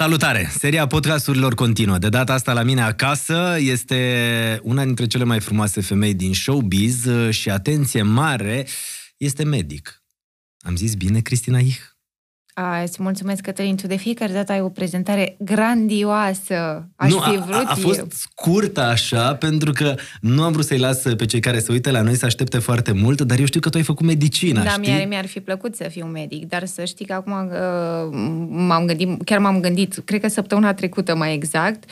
Salutare! Seria podcasturilor continuă. De data asta la mine acasă este una dintre cele mai frumoase femei din showbiz și, atenție mare, este medic. Am zis bine, Cristina Ich? Îți mulțumesc, Cătălin, tu de fiecare dată ai o prezentare grandioasă. A fost scurtă așa, pentru că nu am vrut să-i las pe cei care se uită la noi să aștepte foarte mult, dar eu știu că tu ai făcut medicină, da, știi? Da, mi-ar fi plăcut să fiu medic, dar să știi că acum m-am gândit, cred că săptămâna trecută mai exact,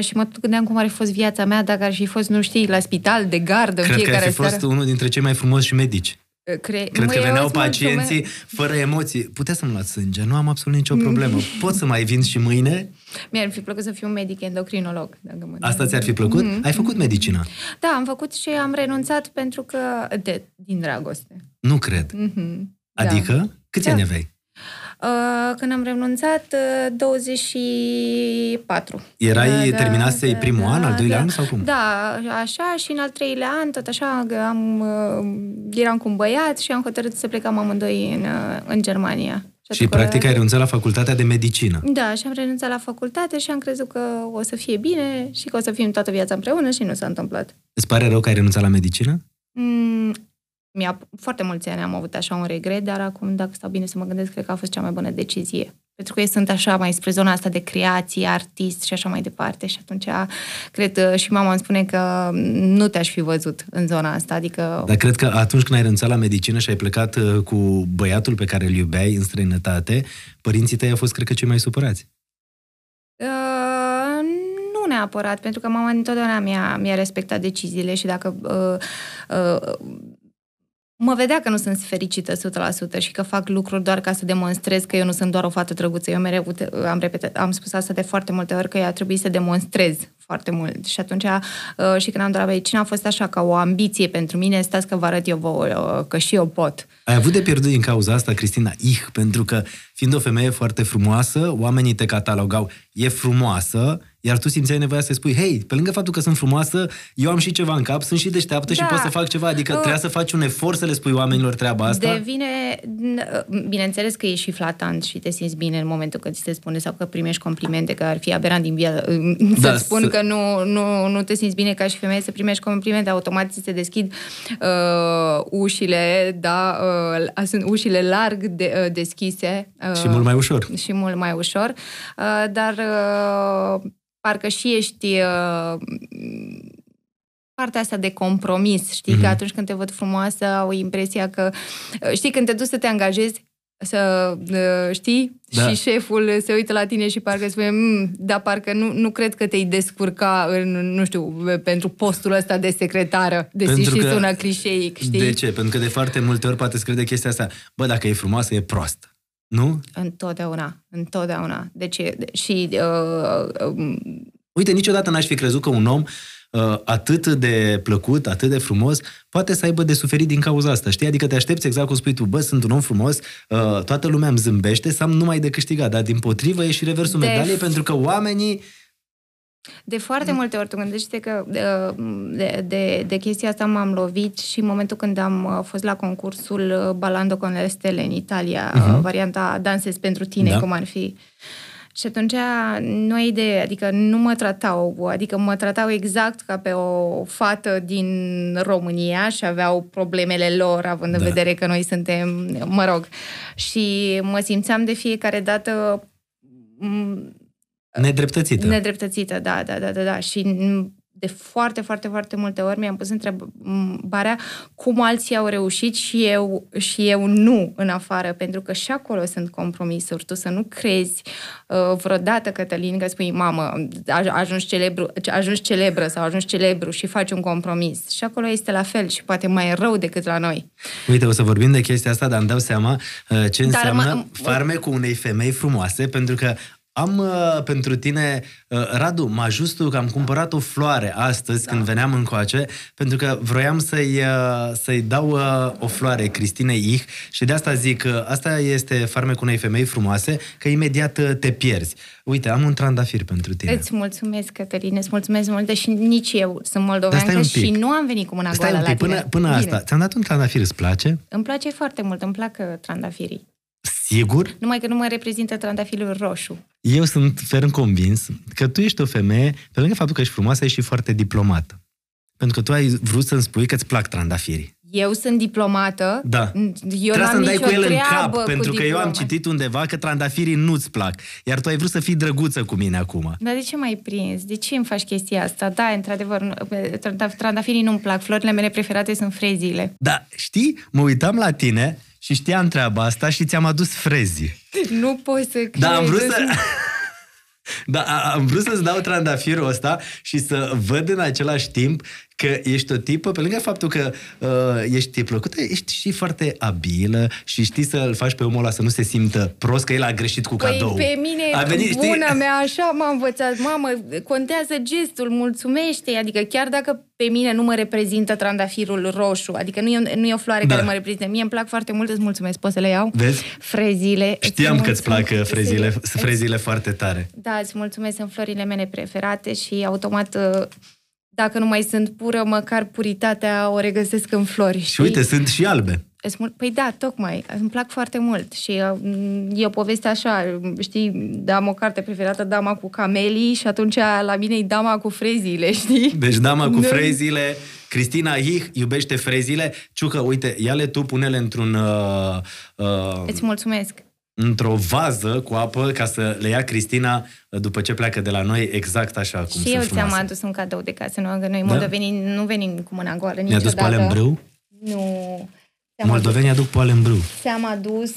și mă gândeam cum ar fi fost viața mea dacă ar fi fost, nu știi, la spital, de gardă, în fiecare seară. Cred că ai fost unul dintre cei mai frumoși medici. Cred că veneau pacienții fără emoții. Puteți să-mi luați sânge, nu am absolut nicio problemă. Pot să mai vin și mâine? Mi-ar fi plăcut să fiu medic endocrinolog. Asta ți-ar fi plăcut? Ai făcut medicină? Da, am făcut și am renunțat pentru că... din dragoste. Nu cred. Adică? Da. Câți ani aveai? Când am renunțat, 24. Erai, terminase primul an, al doilea an sau cum? Da, așa, și în al treilea an, tot așa, eram cu un băiat și am hotărât să plecăm amândoi în Germania. Și practic ai renunțat la facultatea de medicină. Da, și am renunțat la facultate și am crezut că o să fie bine și că o să fim toată viața împreună și nu s-a întâmplat. Îți pare rău că ai renunțat la medicină? Foarte mulți ani am avut așa un regret, dar acum, dacă stau bine să mă gândesc, cred că a fost cea mai bună decizie. Pentru că eu sunt așa mai spre zona asta de creație, artist și așa mai departe și atunci cred, și mama îmi spune că nu te-aș fi văzut în zona asta, adică... Dar cred că atunci când ai renunțat la medicină și ai plecat cu băiatul pe care îl iubeai în străinătate, părinții tăi au fost, cred că, cei mai supărați. Nu neapărat, pentru că mama întotdeauna mi-a respectat deciziile și dacă... mă vedea că nu sunt fericită 100% și că fac lucruri doar ca să demonstrez că eu nu sunt doar o fată drăguță. Eu mereu am spus asta de foarte multe ori, că eu a trebuit să demonstrez foarte mult. Și atunci, și când am doar la medicină, a fost așa, ca o ambiție pentru mine, stați că vă arăt eu vouă, că și eu pot. Ai avut de pierdut din cauza asta, Cristina Ich, pentru că, fiind o femeie foarte frumoasă, oamenii te catalogau, e frumoasă, iar tu simțeai nevoia să-i spui, hei, pe lângă faptul că sunt frumoasă, eu am și ceva în cap, sunt și deșteaptă și pot să fac ceva. Adică trebuia să faci un efort să le spui oamenilor treaba asta. Devine, bineînțeles că ești și flatant și te simți bine în momentul când ți se spune sau că primești complimente, că ar fi aberant din viață. Da, să-ți spun că nu te simți bine ca și femeie să primești complimente, automat ți se deschid ușile, da, sunt ușile larg deschise. Și mult mai ușor. Și mult mai ușor, dar... parcă și ești partea asta de compromis, știi, că atunci când te văd frumoasă au impresia că, știi, când te duci să te angajezi, să știi, și șeful se uită la tine și parcă spune, dar parcă nu cred că te-ai descurca în, nu știu, pentru postul ăsta de secretară, deși și sună clișeic, știi? De ce? Pentru că de foarte multe ori poate se crede chestia asta, bă, dacă e frumoasă, e proastă. Nu? Întotdeauna. Deci, și... Uite, niciodată n-aș fi crezut că un om atât de plăcut, atât de frumos, poate să aibă de suferit din cauza asta, știi? Adică te aștepți, exact cum spui tu, bă, sunt un om frumos, toată lumea îmi zâmbește, să am numai de câștigat, dar dimpotrivă e și reversul medaliei, pentru că oamenii... De foarte multe ori, tu gândește că de chestia asta m-am lovit și în momentul când am fost la concursul Ballando con le stelle în Italia, varianta Dansez pentru tine, cum ar fi. Și atunci nu ai idee, adică nu mă tratau, adică mă tratau exact ca pe o fată din România și aveau problemele lor, având în vedere că noi suntem, mă rog. Și mă simțeam de fiecare dată... nedreptățită. Nedreptățită, da. Și de foarte multe ori mi-am pus întrebarea cum alții au reușit și eu nu în afară, pentru că și acolo sunt compromisuri. Tu să nu crezi vreodată, Cătălin, că spui, mamă, ajungi celebră sau ajungi celebru și faci un compromis. Și acolo este la fel și poate mai rău decât la noi. Uite, o să vorbim de chestia asta, dar îmi dau seama ce înseamnă farmecul unei femei frumoase, pentru că am pentru tine, Radu, m-a ajuns tu că am cumpărat o floare astăzi când veneam încoace, pentru că vroiam să-i dau o floare Cristinei Ich și de asta zic că asta este farmecul unei femei frumoase, că imediat te pierzi. Uite, am un trandafir pentru tine. Îți mulțumesc, Cătăline, îți mulțumesc mult, deși nici eu sunt moldoveancă și nu am venit cu mâna goală la tine. Până asta, ți-am dat un trandafir, îți place? Îmi place foarte mult, îmi plac trandafirii. Sigur? Numai că nu mă reprezintă trandafirul roșu. Eu sunt ferm convins că tu ești o femeie, pe lângă faptul că ești frumoasă, ești și foarte diplomată. Pentru că tu ai vrut să-mi spui că îți plac trandafirii. Eu sunt diplomată. Da. Trebuie să-mi dai cu el în cap, pentru că eu am citit undeva că trandafirii nu-ți plac. Iar tu ai vrut să fii drăguță cu mine acum. Dar de ce m-ai prins? De ce îmi faci chestia asta? Da, într-adevăr, trandafirii nu-mi plac. Florile mele preferate sunt freziile. Da, știi? Mă uitam la tine și știam treaba asta și ți-am adus frezii. Nu poți să crezi. Da, am vrut să... Dar am vrut să-ți dau trandafirul ăsta și să văd în același timp că ești o tipă, pe lângă faptul că ești plăcută, ești și foarte abilă și știi să-l faci pe omul ăla să nu se simtă prost că el a greșit cu cadou. Păi, pe mine, buna mea, așa m-a învățat. Mamă, contează gestul, mulțumește. Adică chiar dacă pe mine nu mă reprezintă trandafirul roșu, adică nu e o floare care mă reprezintă. Mie îmi plac foarte mult, îți mulțumesc, poți să le iau. Vezi? Frezile. Știam că îți plac frezile foarte tare. Da, îți mulțumesc, sunt florile mele preferate și automat... Dacă nu mai sunt pură, măcar puritatea o regăsesc în flori. Și uite, sunt și albe. Păi da, tocmai. Îmi plac foarte mult. Și e o poveste așa, știi, am o carte preferată, Dama cu camelii, și atunci la mine e Dama cu freziile, știi? Deci Dama cu freziile, Cristina Ich iubește freziile. Ciucă, uite, ia-le tu, pune-le într-un... Îți mulțumesc. Într-o vază cu apă ca să le ia Cristina după ce pleacă de la noi, exact așa cum sunt. Și eu ți-am adus un cadou de casă, noi moldovenii nu venim cu mâna goală niciodată. Mi-a dus poale în brâu? Nu. Moldovenii aduc poale în brâu. Ți-am adus...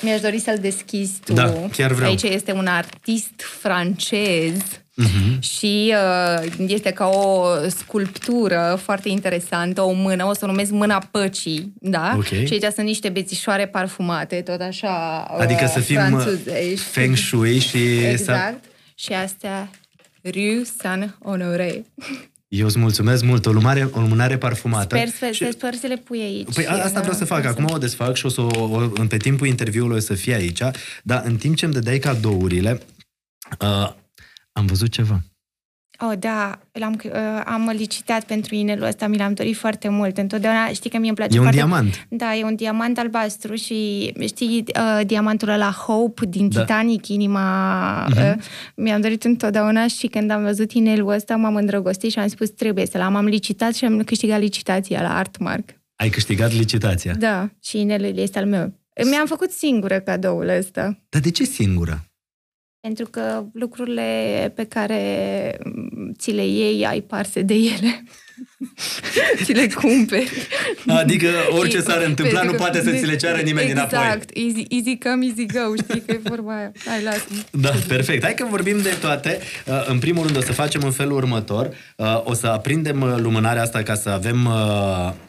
Mi-aș dori să-l deschizi tu. Da, chiar vreau. Aici este un artist francez. Și este ca o sculptură foarte interesantă, o mână, o să o numesc mâna păcii, da? Okay. Și aici sunt niște bețișoare parfumate, tot așa. Adică să fim feng shui și... Exact. Și astea, Rue Saint-Honoré. Eu îți mulțumesc mult, o lumânare parfumată. Sper să le pui aici. Păi asta vreau să fac, acum o desfac și o să pe timpul interviului o să fie aici, dar în timp ce îmi dădeai cadourile, am văzut ceva. Oh, da, am licitat pentru inelul ăsta, mi l-am dorit foarte mult. Întotdeauna, știi că mie îmi place foarte... E un diamant. Da, e un diamant albastru și știi diamantul ăla Hope din Titanic, inima... Mi-am dorit întotdeauna și când am văzut inelul ăsta m-am îndrăgostit și am spus trebuie să-l am. Am licitat și am câștigat licitația la Artmark. Ai câștigat licitația? Da, și inelul este al meu. Mi-am făcut singură cadoul ăsta. Dar de ce singură? Pentru că lucrurile pe care ți le iei, ai parte de ele. Ți le cumperi. Adică orice s-ar întâmpla, nu poate să ți le ceară nimeni înapoi. Exact. Easy come, easy go. Știi că e vorba aia. Hai, lasă-mi. Da, perfect. Hai că vorbim de toate. În primul rând o să facem în felul următor. O să aprindem lumânarea asta ca să avem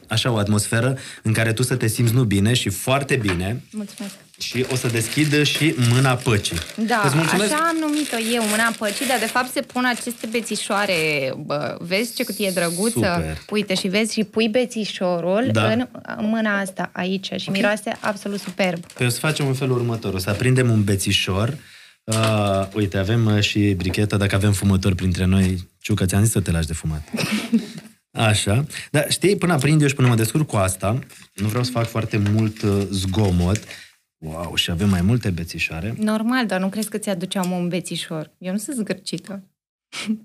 așa o atmosferă în care tu să te simți nu bine și foarte bine. Mulțumesc. Și o să deschid și mâna păcii. Da, așa am numit-o eu, mâna păcii, dar de fapt se pun aceste bețișoare. Bă, vezi ce cutie drăguță? Super. Uite și vezi și pui bețișorul în mâna asta, aici. Și miroase absolut superb. Păi o să facem în felul următor. O să aprindem un bețișor. Uite, avem și bricheta, dacă avem fumători printre noi. Ciucă, ți-am zis să te lași de fumat. Așa. Dar știi, până aprind eu și până mă descurc cu asta, nu vreau să fac foarte mult zgomot. Wow, și avem mai multe bețișoare. Normal, dar nu crezi că ți-aduceam un bețișor? Eu nu sunt zgârcită.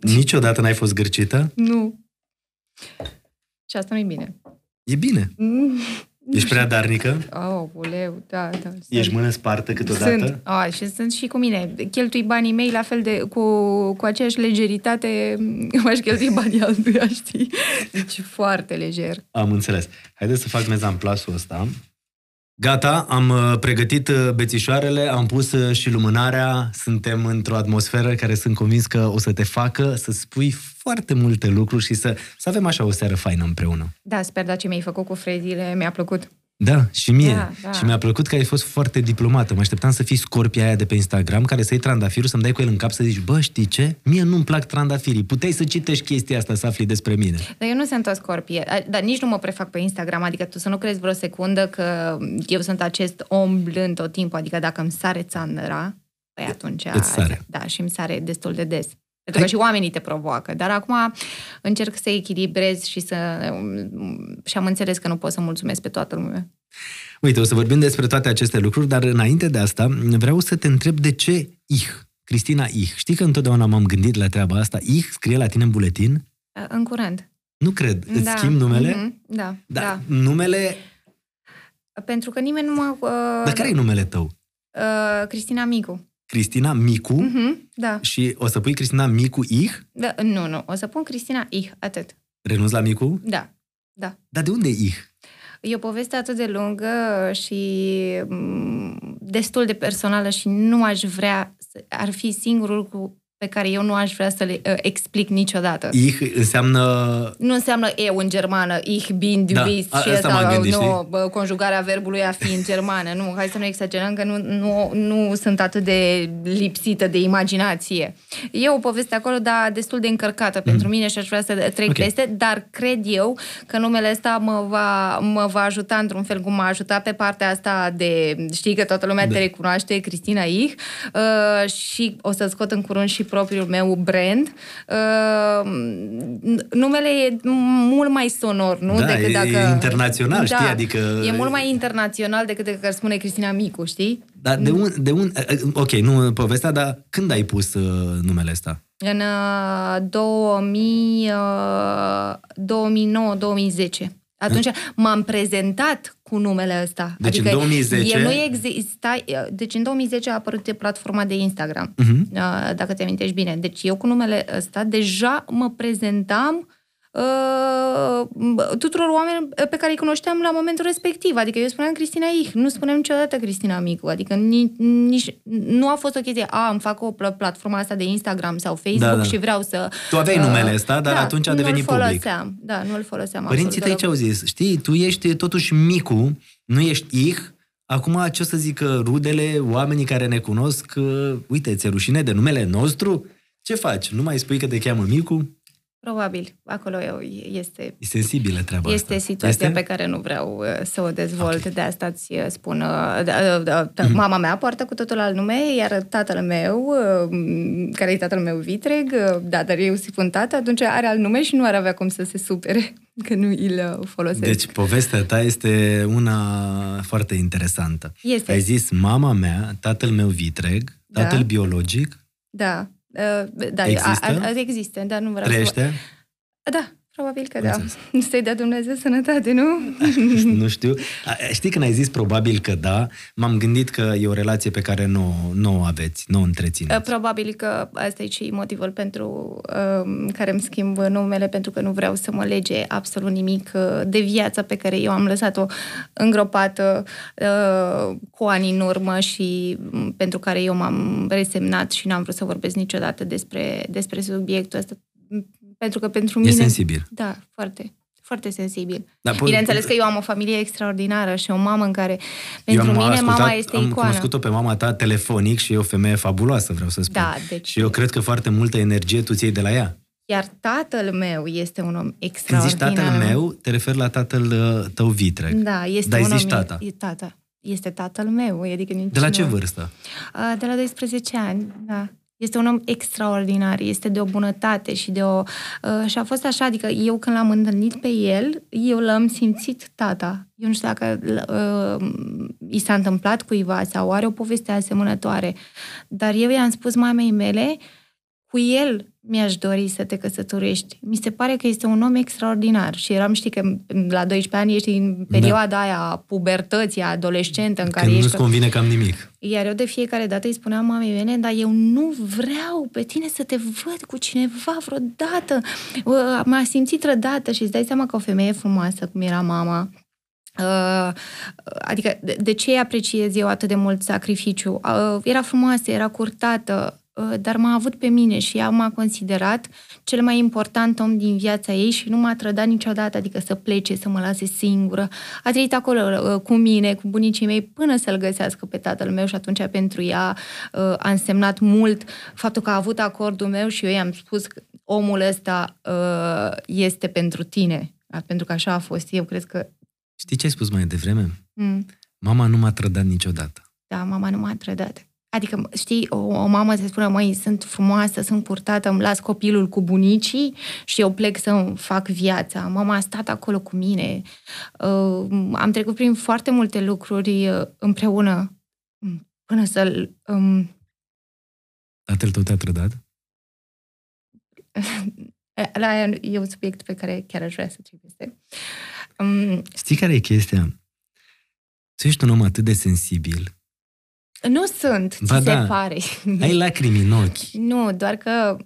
Niciodată n-ai fost zgârcită? Nu. Și asta nu-i bine. E bine. Ești prea darnică? Oh, uleu, da. Ești mână spartă câteodată? Sunt. Și sunt și cu mine. Cheltui banii mei la fel de... Cu aceeași legeritate m-aș cheltui banii altuia, știi? Deci foarte lejer. Am înțeles. Haideți să fac mezamplasul ăsta. Gata, am pregătit bețișoarele, am pus și lumânarea, suntem într-o atmosferă care sunt convins că o să te facă să spui foarte multe lucruri și să avem așa o seară faină împreună. Da, sper, dar ce mi-ai făcut cu frezile mi-a plăcut. Da, și mie. Da. Și mi-a plăcut că ai fost foarte diplomată. Mă așteptam să fii Scorpia aia de pe Instagram, care să iei trandafirul, să-mi dai cu el în cap, să zici, bă, știi ce? Mie nu-mi plac trandafirii. Puteai să citești chestia asta, să afli despre mine. Dar eu nu sunt o Scorpie. Dar nici nu mă prefac pe Instagram. Adică tu să nu crezi vreo secundă că eu sunt acest om blând tot timpul. Adică dacă îmi sare țandăra, păi atunci... Îți sare. Da, și îmi sare destul de des. Pentru că și oamenii te provoacă. Dar acum încerc să echilibrez și am înțeles că nu pot să mulțumesc pe toată lumea. Uite, o să vorbim despre toate aceste lucruri, dar înainte de asta vreau să te întreb de ce Ich, Cristina Ich. Știi că întotdeauna m-am gândit la treaba asta? Ich scrie la tine în buletin? În curând. Nu cred. Da. Îți schimbi numele? Mm-hmm. Da. Da. Numele... Pentru că nimeni nu mă... Dar care e numele tău? Cristina Micu. Cristina Micu? Mm-hmm. Da. Și o să pui Cristina Micu Ich? Da. Nu, nu. O să pun Cristina Ich. Atât. Renunți la Micu? Da. Da. Dar de unde Ich? E o poveste atât de lungă și destul de personală și nu aș vrea... Ar fi singurul lucru pe care eu nu aș vrea să le explic niciodată. Ich înseamnă... Nu înseamnă eu în germană. Ich bin, du bist. Da, și asta nu, conjugarea verbului a fi în germană. Nu, hai să nu exagerăm, că nu sunt atât de lipsită de imaginație. E o poveste acolo, dar destul de încărcată pentru mine și aș vrea să trec peste, dar cred eu că numele ăsta mă va ajuta într-un fel cum m-a ajutat pe partea asta de... Știi că toată lumea te recunoaște, Cristina Ich, și o să scot în curând și propriul meu brand. Numele e mult mai sonor, nu? Da, decât dacă... internațional, da, știi? Adică... E mult mai internațional decât ar spune Cristina Micu, știi? Dar de un... Ok, nu povestea, dar când ai pus numele ăsta? În 2009-2010. Atunci m-am prezentat cu numele ăsta. Deci adică în 2010... El nu exista, deci în 2010 a apărut platforma de Instagram, dacă te amintești bine. Deci eu cu numele ăsta deja mă prezentam tuturor oamenilor pe care îi cunoșteam la momentul respectiv. Adică eu spuneam Cristina Ich, nu spuneam niciodată Cristina Micu. Adică nici, nu a fost o chestie, îmi fac o platforma asta de Instagram sau Facebook și vreau să... Tu aveai numele ăsta, dar atunci a devenit public. Da, nu-l foloseam. Părinții tăi ce au zis? Știi, tu ești totuși Micu, nu ești Ich. Acum ce o să zică rudele, oamenii care ne cunosc, uite, ți-e rușine de numele nostru? Ce faci? Nu mai spui că te cheamă Micu? Probabil. Acolo este... E sensibilă treaba asta. Este situația pe care nu vreau să o dezvolt. De asta îți spun. Mama mea poartă cu totul alt nume, iar tatăl meu, care e tatăl meu vitreg, dar eu spun tată, atunci are alt nume și nu ar avea cum să se supere că nu îl folosesc. Deci povestea ta este una foarte interesantă. Ai zis mama mea, tatăl meu vitreg, tatăl biologic. Da. Da, există, dar nu vreau să... Da, probabil că da. Să-i dea Dumnezeu sănătate, nu? Nu știu. Știi, când ai zis probabil că da, m-am gândit că e o relație pe care nu o aveți, nu o întrețineți. Probabil că asta e și motivul pentru care îmi schimb numele, pentru că nu vreau să mă lege absolut nimic de viața pe care eu am lăsat-o îngropată cu ani în urmă și pentru care eu m-am resemnat și n-am vrut să vorbesc niciodată despre subiectul ăsta. Pentru că pentru mine... E sensibil. Da, foarte, foarte sensibil. Dar, bineînțeles că eu am o familie extraordinară și o mamă în care, pentru mine, mama este icoană. Am cunoscut-o pe mama ta telefonic și e o femeie fabuloasă, vreau să spun. Da, deci... Și eu cred că foarte multă energie tu ți-ai de la ea. Iar tatăl meu este un om extraordinar. Când zici tatăl meu, te referi la tatăl tău vitreg. Da, este un om... Dar zici tata. E tata. Este tatăl meu. Adică de la ce vârstă? De la 12 ani, da. Este un om extraordinar, este de o bunătate și de o... și a fost așa, adică eu când l-am întâlnit pe el, eu l-am simțit tata. Eu nu știu dacă i s-a întâmplat cuiva sau are o poveste asemănătoare, dar eu i-am spus mamei mele, cu el mi-aș dori să te căsătorești. Mi se pare că este un om extraordinar. Și eram, știi că la 12 ani ești în perioada aia a pubertății, a adolescentă, în care ești... nu-ți convine cam nimic. Iar eu de fiecare dată îi spuneam mamei mele, dar eu nu vreau pe tine să te văd cu cineva vreodată. M-a simțit trădată și îți dai seama că o femeie frumoasă, cum era mama... Adică de ce apreciez eu atât de mult sacrificiu? Era frumoasă, era curtată, dar m-a avut pe mine și ea m-a considerat cel mai important om din viața ei și nu m-a trădat niciodată, adică să plece, să mă lase singură. A trăit acolo cu mine, cu bunicii mei, până să-l găsească pe tatăl meu și atunci pentru ea a însemnat mult faptul că a avut acordul meu și eu i-am spus că omul ăsta este pentru tine, pentru că așa a fost. Eu cred că... Știi ce ai spus mai devreme? Mama nu m-a trădat niciodată. Da, mama nu m-a trădat. Adică, știi, o mamă se spune, măi, sunt frumoasă, sunt purtată, îmi las copilul cu bunicii și eu plec să-mi fac viața. Mama a stat acolo cu mine. Am trecut prin foarte multe lucruri împreună până să-l... Tatăl tău te-a trădat? Ăla e un subiect pe care chiar aș vrea să ți-l povestesc. Știi care e chestia? Tu ești un om atât de sensibil. Nu sunt, se pare. Ai lacrimi în ochi. Nu, doar că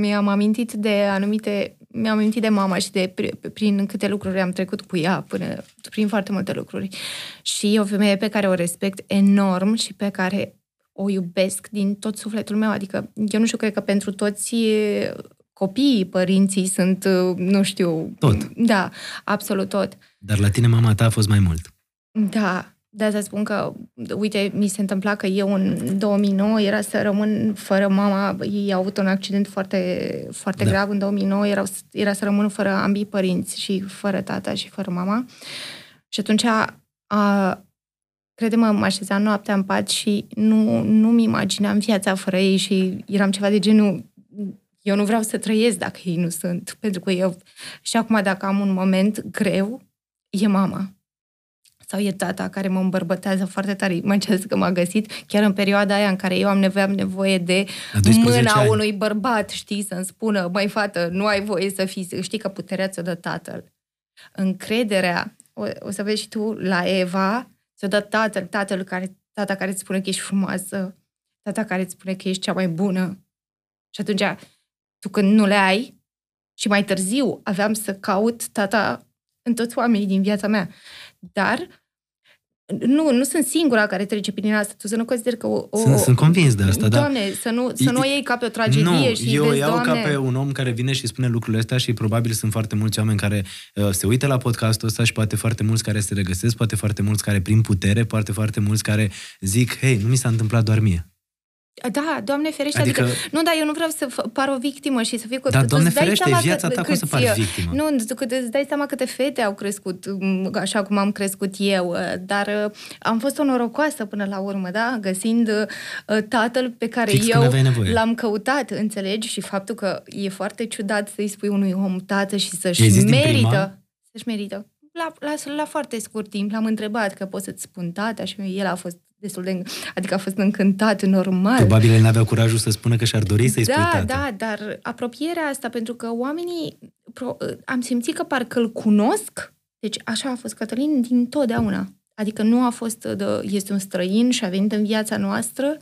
mi-am amintit de anumite... Mi-am amintit de mama și de prin câte lucruri am trecut cu ea, până prin foarte multe lucruri. Și e o femeie pe care o respect enorm și pe care o iubesc din tot sufletul meu. Adică, eu nu știu, cred că pentru toți... Copiii, părinții sunt, nu știu... Tot. Da, absolut tot. Dar la tine mama ta a fost mai mult. Da, de asta spun că, uite, mi se întâmpla că eu în 2009 era să rămân fără mama, ei au avut un accident foarte grav în 2009, era să rămân fără ambii părinți și fără tata și fără mama. Și atunci, crede-mă, mă așezam noaptea în pat și nu-mi imaginam viața fără ei și eram ceva de genul... Eu nu vreau să trăiesc dacă ei nu sunt, pentru că eu... Și acum, dacă am un moment greu, e mama. Sau e tata, care mă îmbărbătează foarte tare. Mă încearcă că m-a găsit chiar în perioada aia în care eu aveam nevoie de mâna unui bărbat, știi, să-mi spună, băi, fată, nu ai voie să fii... Știi că puterea ți-o dă tatăl. Încrederea, o să vezi și tu, la Eva, ți-o dă tata care îți spune că ești frumoasă, tata care îți spune că ești cea mai bună. Și atunci... Tu când nu le ai, și mai târziu aveam să caut tata în toți oamenii din viața mea. Dar nu sunt singura care trece prin asta. Tu să nu consideri că Sunt convins de asta, Doamne, da. Să nu o iei ca pe o tragedie. Nu, și eu o iau ca pe un om care vine și spune lucrurile astea și probabil sunt foarte mulți oameni care se uită la podcastul ăsta și poate foarte mulți care se regăsesc, poate foarte mulți care prin putere, poate foarte mulți care zic, hei, nu mi s-a întâmplat doar mie. Da, Doamne ferește, adică nu, dar eu nu vreau să par o victimă și să fiu... Da, Doamne ferește, viața ta, cum să pari victimă? Nu, îți dai seama câte fete au crescut așa cum am crescut eu, dar am fost o norocoasă până la urmă, da? Găsind tatăl pe care eu l-am căutat, înțelegi? Și faptul că e foarte ciudat să-i spui unui om tată și să-și merită. La foarte scurt timp l-am întrebat că pot să-ți spun tata și el a fost destul de... Adică a fost încântat, normal. Probabil el n-avea curajul să spună că și-ar dori să-i spui tata. Da, dar apropierea asta, pentru că oamenii... Am simțit că parcă îl cunosc. Deci așa a fost Cătălin din totdeauna. Adică nu a fost... Este un străin și a venit în viața noastră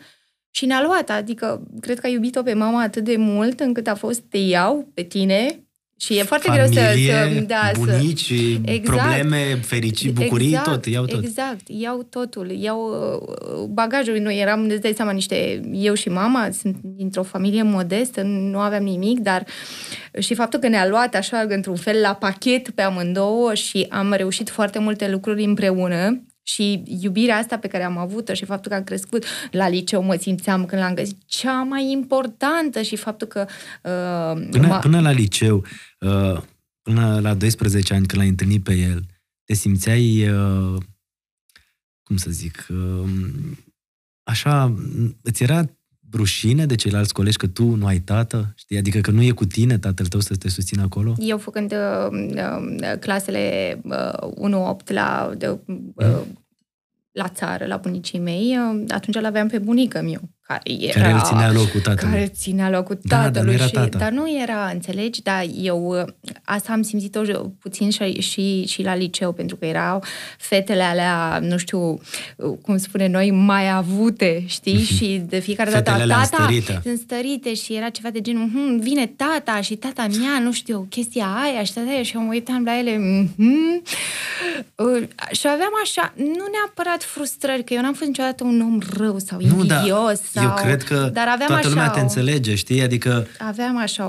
și ne-a luat. Adică cred că a iubit-o pe mama atât de mult încât a fost te iau pe tine... Și e foarte bunici, probleme, fericiri, bucurii, tot, iau tot. Exact, iau totul, iau bagajul. Noi eram, îți dai seama, eu și mama, sunt dintr-o familie modestă, nu aveam nimic, dar și faptul că ne-a luat așa, într-un fel, la pachet pe amândouă și am reușit foarte multe lucruri împreună și iubirea asta pe care am avut-o și faptul că am crescut la liceu, mă simțeam când l-am găsit cea mai importantă și faptul că... Până la liceu... Până la 12 ani, când l-ai întâlnit pe el, te simțeai, cum să zic, așa, îți era rușine de ceilalți colegi că tu nu ai tată? Știi? Adică că nu e cu tine tatăl tău să te susțină acolo? Eu făcând clasele 1-8 la țară, la bunicii mei, atunci l-aveam pe bunică-mi eu, care îl ținea locul tatălui. Care ținea locul tatălui, da, dar nu era, înțelegi? Dar eu asta am simțit-o puțin și la liceu, pentru că erau fetele alea, nu știu, cum spune noi, mai avute, știi? Și de fiecare dată tata sunt stărite și era ceva de genul, vine tata și tata mea, nu știu, chestia aia și tata aia și eu mă uitam la ele. Și aveam așa, nu neapărat frustrări, că eu n-am fost niciodată un om rău sau invidios. Eu cred că toată lumea te înțelege, știi? Adică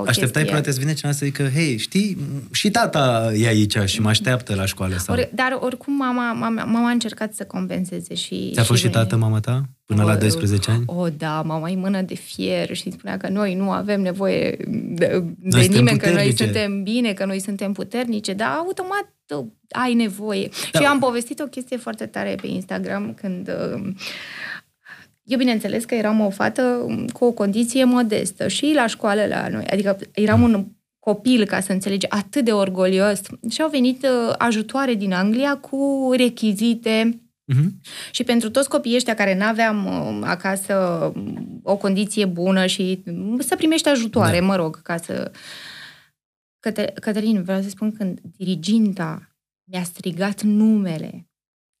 așteptai poate să vină cineva să zică, hei, știi, și tata e aici și mă așteaptă la școală. Sau... Dar oricum mama a încercat să compenseze și... Ți-a fost și tată, mama ta? Până la 12 ani? Da, mama-i mână de fier și spunea că noi nu avem nevoie de nimeni, că noi suntem bine, că noi suntem puternice, dar automat ai nevoie. Da. Și eu am povestit o chestie foarte tare pe Instagram când... Eu, bineînțeles, că eram o fată cu o condiție modestă și la școală la noi. Adică eram un copil, ca să înțelege, atât de orgolios. Și au venit ajutoare din Anglia cu rechizite. Și pentru toți copiii ăștia care n-aveam acasă o condiție bună și să primești ajutoare, da. Mă rog, ca să... Cătălin, vreau să spun, când diriginta mi-a strigat numele,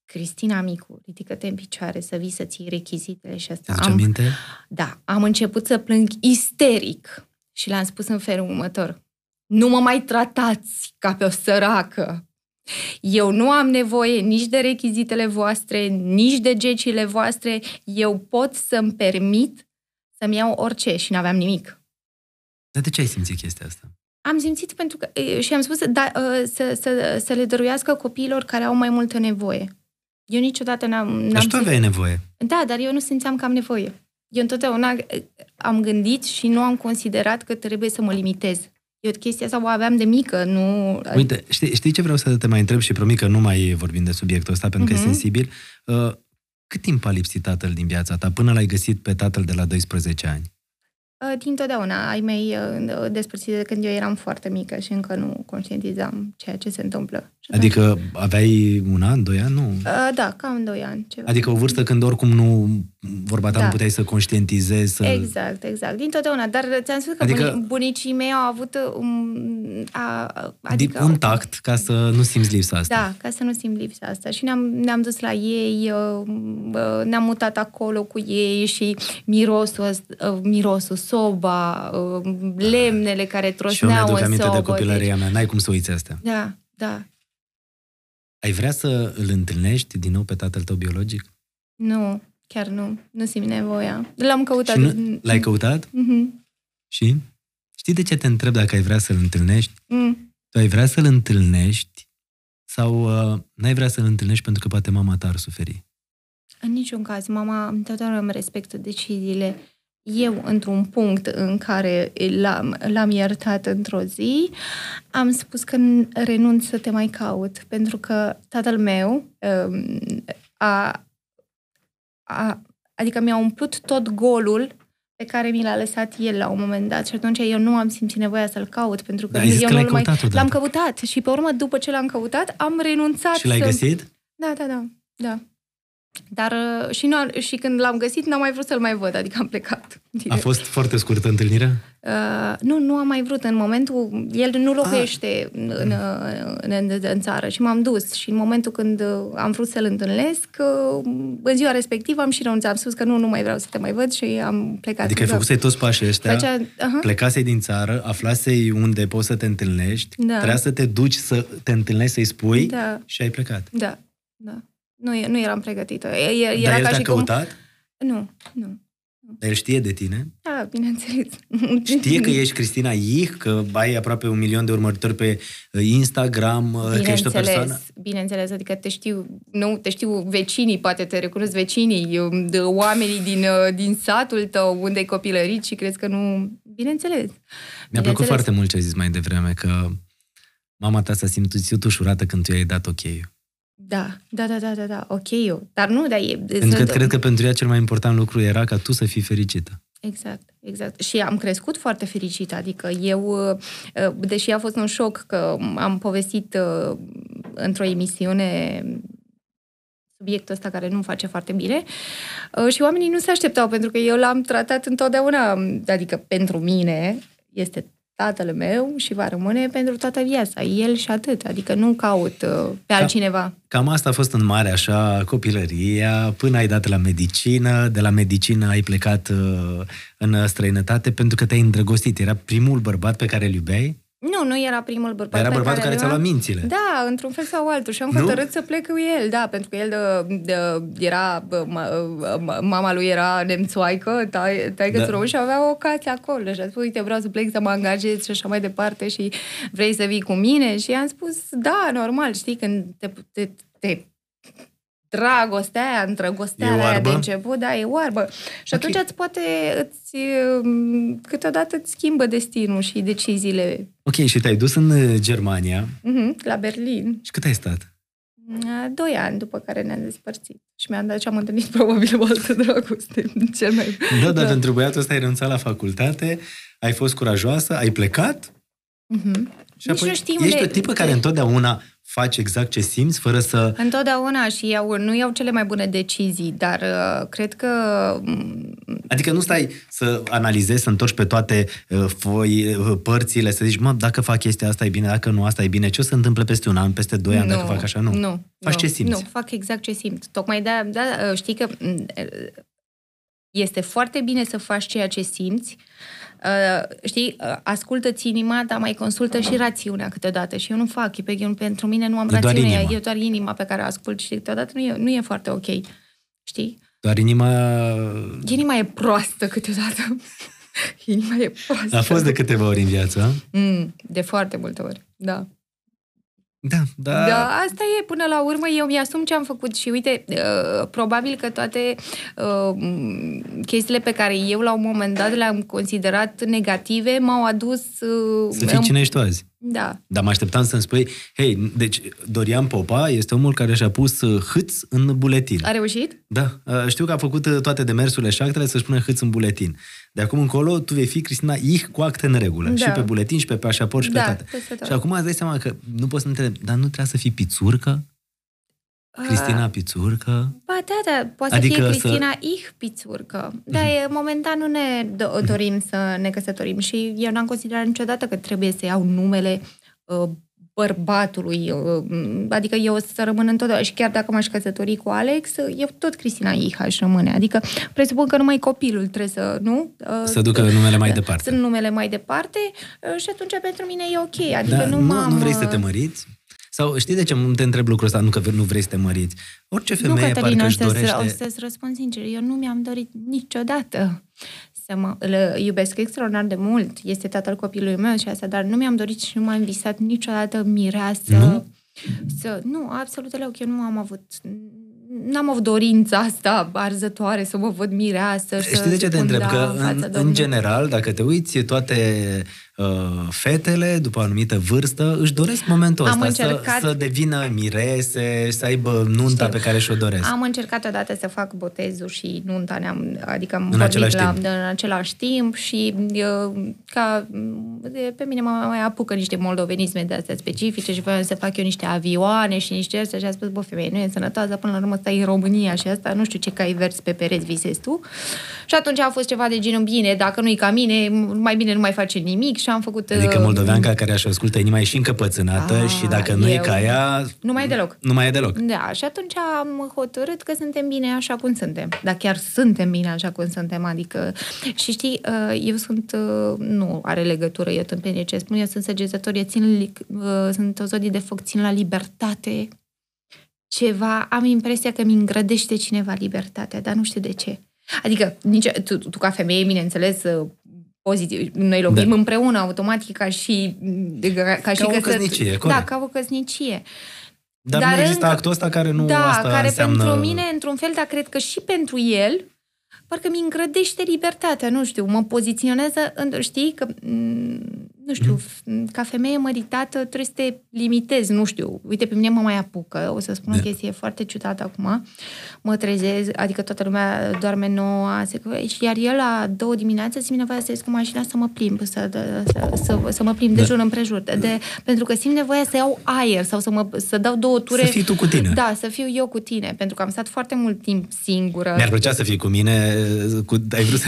Cristina Micu, ridică-te în picioare să vii să ții rechizitele și asta. Îți aminte? Da, am început să plâng isteric și l-am spus în felul următor: nu mă mai tratați ca pe o săracă. Eu nu am nevoie nici de rechizitele voastre, nici de gecile voastre. Eu pot să-mi permit să-mi iau orice și n-aveam nimic. Dar de ce ai simțit chestia asta? Am simțit pentru că... Și am spus să le dăruiască copiilor care au mai multă nevoie. Eu niciodată n-am... Dar tu aveai nevoie. Da, dar eu nu simțeam că am nevoie. Eu întotdeauna am gândit și nu am considerat că trebuie să mă limitez. Eu chestia asta o aveam de mică, nu... Uite, știi ce vreau să te mai întreb și promit că nu mai vorbim de subiectul ăsta, pentru că e sensibil. Cât timp a lipsit tatăl din viața ta până l-ai găsit pe tatăl de la 12 ani? Dintotdeauna. Ai mei despărțit de când eu eram foarte mică și încă nu conștientizam ceea ce se întâmplă. Adică aveai 1 an, 2 ani, nu? Da, cam 2 ani. Ceva. Adică o vârstă când oricum nu, vorba ta, da, nu puteai să conștientizezi. Să... Exact, exact. Dintotdeauna. Dar ți-am spus că adică... bunicii mei au avut adică un tact ca să nu simți lipsa asta. Da, ca să nu simți lipsa asta. Și ne-am dus la ei, ne-am mutat acolo cu ei și mirosul, soba, lemnele care trosneau în sobă. Și eu mi-aduc aminte de copilăria mea, n-ai cum să uiți astea. Da, da. Ai vrea să îl întâlnești din nou pe tatăl tău biologic? Nu, chiar nu. Nu simt nevoia. L-am căutat. L-ai căutat? Și? Știi de ce te întreb dacă ai vrea să-l întâlnești? Tu ai vrea să-l întâlnești sau n-ai vrea să-l întâlnești pentru că poate mama ta ar suferi? În niciun caz. Mama întotdeauna îmi respectă deciziile. Eu, într-un punct în care l-am iertat într-o zi, am spus că renunț să te mai caut, pentru că tatăl meu adică mi-a umplut tot golul pe care mi l-a lăsat el la un moment dat și atunci eu nu am simțit nevoia să-l caut, pentru că eu nu mai... L-am căutat și pe urmă, după ce l-am căutat, am renunțat. Și l-ai găsit? Da, da, da, da. Dar și când l-am găsit, n-am mai vrut să-l mai văd, adică am plecat. A fost foarte scurtă întâlnirea? Nu am mai vrut. În momentul... El nu locuiește în țară și m-am dus. Și în momentul când am vrut să-l întâlnesc, în ziua respectivă am și renunțat. Am spus că nu mai vreau să te mai văd și am plecat. Adică ai făcut toți pașii ăștia, plecasei din țară, aflasei unde poți să te întâlnești, da, trebuia să te duci să te întâlnești, să-i spui, da, și ai plecat. Da, da. Nu eram pregătită. Era el ca și căutat? Cum... Nu. Dar el știe de tine? Da, bineînțeles. Știe că ești Cristina Ich, că ai aproape 1 milion de urmăritori pe Instagram, că ești o persoană? Bineînțeles, adică te știu vecinii, poate te recunosc vecinii, oamenii din satul tău, unde ai copilărit și crezi că nu... Bineînțeles. Mi-a plăcut foarte mult ce ai zis mai devreme, că mama ta s-a simțit ușurată când tu i-ai dat ok-ul. Da, ok. Dar nu, dar e... Pentru că cred că pentru ea cel mai important lucru era ca tu să fii fericită. Exact. Și am crescut foarte fericită, adică eu, deși a fost un șoc că am povestit într-o emisiune subiectul ăsta care nu-mi face foarte bine și oamenii nu se așteptau, pentru că eu l-am tratat întotdeauna, adică pentru mine este tatăl meu și va rămâne pentru toată viața. El și atât. Adică nu caut pe altcineva. Cam asta a fost în mare, așa, copilăria, până ai dat la medicină, de la medicină ai plecat în străinătate pentru că te-ai îndrăgostit. Era primul bărbat pe care îl iubeai? Nu era primul bărbat. Era bărbatul care ți-a luat mințile. Da, într-un fel sau altul. Și am hotărât să plec cu el, da, pentru că el era... Mama lui era nemțoaică, taică-ți român, și avea o casă acolo. Și a spus, uite, vreau să plec să mă angajez și așa mai departe și vrei să vii cu mine? Și i-am spus, da, normal, știi, când te dragostea aia, îndrăgostea aia de început, da, e oarbă. Și atunci câteodată îți schimbă destinul și deciziile. Ok, și te-ai dus în Germania. La Berlin. Și cât ai stat? 2 ani după care ne-am despărțit. Și mi-am dat și am întâlnit probabil o altă dragoste. Cel mai... Da, dar pentru băiatul ăsta ai renunțat la facultate, ai fost curajoasă, ai plecat. Și apoi ești o tipă care întotdeauna faci exact ce simți, fără să... Întotdeauna și nu iau cele mai bune decizii, dar cred că... Adică nu stai să analizezi, să întorci pe toate părțile, să zici, mă, dacă fac chestia asta e bine, dacă nu asta e bine, ce o să întâmple peste 1 an, peste 2 ani, dacă fac așa? Nu. Faci ce simți. Nu, fac exact ce simt. Tocmai de-aia, știi că este foarte bine să faci ceea ce simți, știi, ascultă-ți inima, dar mai consultă și rațiunea câteodată. Și eu nu fac, pentru mine nu am rațiune, e doar inima pe care o ascult și câteodată nu e foarte ok. Știi? Doar inima... Inima e proastă câteodată. Inima e proastă. A fost de câteva ori în viață? De foarte multe ori, da. Da, asta e, până la urmă eu mi-asum ce am făcut și uite, probabil că toate chestiile pe care eu la un moment dat le-am considerat negative m-au adus... Să fii cine ești tu azi. Da. Dar mă așteptam să-mi spui, hei, deci Dorian Popa este omul care și-a pus hâț în buletin. A reușit? Da. Știu că a făcut toate demersurile și actele să-și pune hâț în buletin. De acum încolo, tu vei fi Cristina Ich cu acte în regulă. Da. Și pe buletin, și pe pașaport, și pe toate. Și acum îți dai seama că nu poți să nu te... Dar nu trebuie să fii Pițurcă? Cristina Pițurcă? Ba da, poate adică să fie Cristina Ich Pițurcă. Dar momentan nu ne dorim să ne căsătorim și eu n-am considerat niciodată că trebuie să iau numele bărbatului. Adică eu o să rămân întotdeauna și chiar dacă m-aș căsători cu Alex, eu tot Cristina Ich aș rămâne. Adică presupun că numai copilul trebuie să, nu? Să ducă numele mai departe. Sunt numele mai departe și atunci pentru mine e ok. Adică da, nu vrei să te măriți? Sau știi de ce te întreb lucrul ăsta? Nu că nu vrei să te măriți. Orice femeie nu, Cătălina, parcă își dorește... Nu, să-ți răspund sincer. Eu nu mi-am dorit niciodată să mă... Îl iubesc extraordinar de mult. Este tatăl copilului meu și asta, dar nu mi-am dorit și nu m-am visat niciodată mireasă. Nu, absolut deloc. Eu nu am avut... N-am avut dorința asta arzătoare să mă văd mireasă. Știi de ce te întreb? Că în general, dacă te uiți, toate fetele, după o anumită vârstă, își doresc momentul ăsta să devină mirese, să aibă nunta pe care și-o doresc. Am încercat odată să fac botezul și nunta, adică am vorbit în același timp și pe mine mă mai apucă niște moldovenisme de astea specifice și voiam să fac eu niște avioane și niște astea și a spus, bă, femeie, nu e sănătoasă, până la urmă stai în România și asta, nu știu ce cai verzi pe pereți visezi tu. Și atunci a fost ceva de genul, bine, dacă nu-i ca mine, mai bine nu mai face nimic. Și am făcut... Adică moldoveanca care aș ascultă inima e și încăpățânată și dacă nu e ca ea... Nu mai e deloc. Nu mai e deloc. Da, și atunci am hotărât că suntem bine așa cum suntem. Dar chiar suntem bine așa cum suntem, adică... Și știi, eu sunt... Nu are legătură, eu tâmpenie ce spun, eu sunt săgetător, eu sunt o zodie de foc, țin la libertate... Ceva, am impresia că mi îngrădește cineva libertatea, dar nu știu de ce. Adică, tu ca femeie, bineînțeles, pozitiv, noi locuim împreună, automat, ca și căsnicie. Da, ca o căsnicie. Dar nu există actul ăsta care nu asta care înseamnă... pentru mine, într-un fel, dar cred că și pentru el, parcă mi îngrădește libertatea, nu știu, mă poziționează, știi, că... Nu știu, ca femeie măritată trebuie să te limitezi, nu știu. Uite, pe mine mă mai apucă, o să spun o chestie foarte ciudată acum. Mă trezez, adică toată lumea doarme 9, iar eu la 2 dimineața simt nevoia să ies cu mașina să mă plimb, să mă plimb de jur împrejur. Pentru că simt nevoia să iau aer sau să dau 2 ture. Să fii tu cu tine. Da, să fiu eu cu tine, pentru că am stat foarte mult timp singură. Mi-ar plăcea să fii cu mine, ai vrut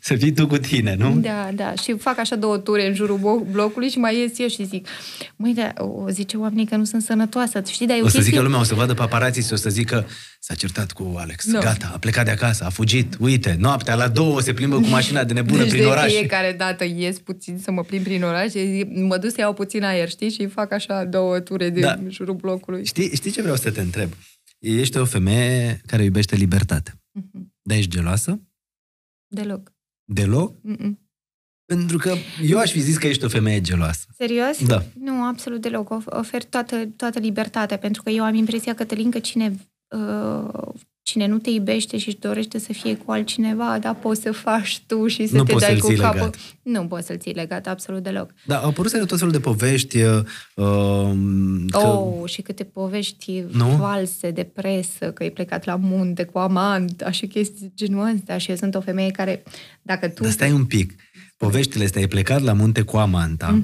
să fii tu cu tine, nu? Da, și fac așa 2 ture în jurul blocului și mai ies eu și zic, măi, zice oamenii că nu sunt sănătoasă, știi, dar o să zică lumea, o să vadă paparații și o să zică s-a certat cu Alex, gata, a plecat de acasă, a fugit, uite, noaptea la 2 se plimbă cu mașina de nebună prin oraș. Deci de fiecare dată ies puțin să mă plimb prin oraș și zic, mă duc să iau puțin aer, știi, și fac așa 2 ture de jurul blocului. Știi ce vreau să te întreb? Ești o femeie care iubește libertate. Dar ești geloasă? Deloc. Deloc? Pentru că eu aș fi zis că ești o femeie geloasă. Serios? Da. Nu, absolut deloc. Ofer toată libertatea, pentru că eu am impresia, Cătălin, că cine, Cine nu te iubește și își dorește să fie cu altcineva, da, poți să faci tu și să nu te dai cu capul. Legat. Nu poți să-l ții legat, absolut deloc. Da, au apărut tot felul de povești. Și câte povești false de presă, că e plecat la munte cu amant, și chestii genuanțe. Da, și eu sunt o femeie care, dacă tu... Dar stai un pic. Poveștile astea, e plecat la munte cu amanta,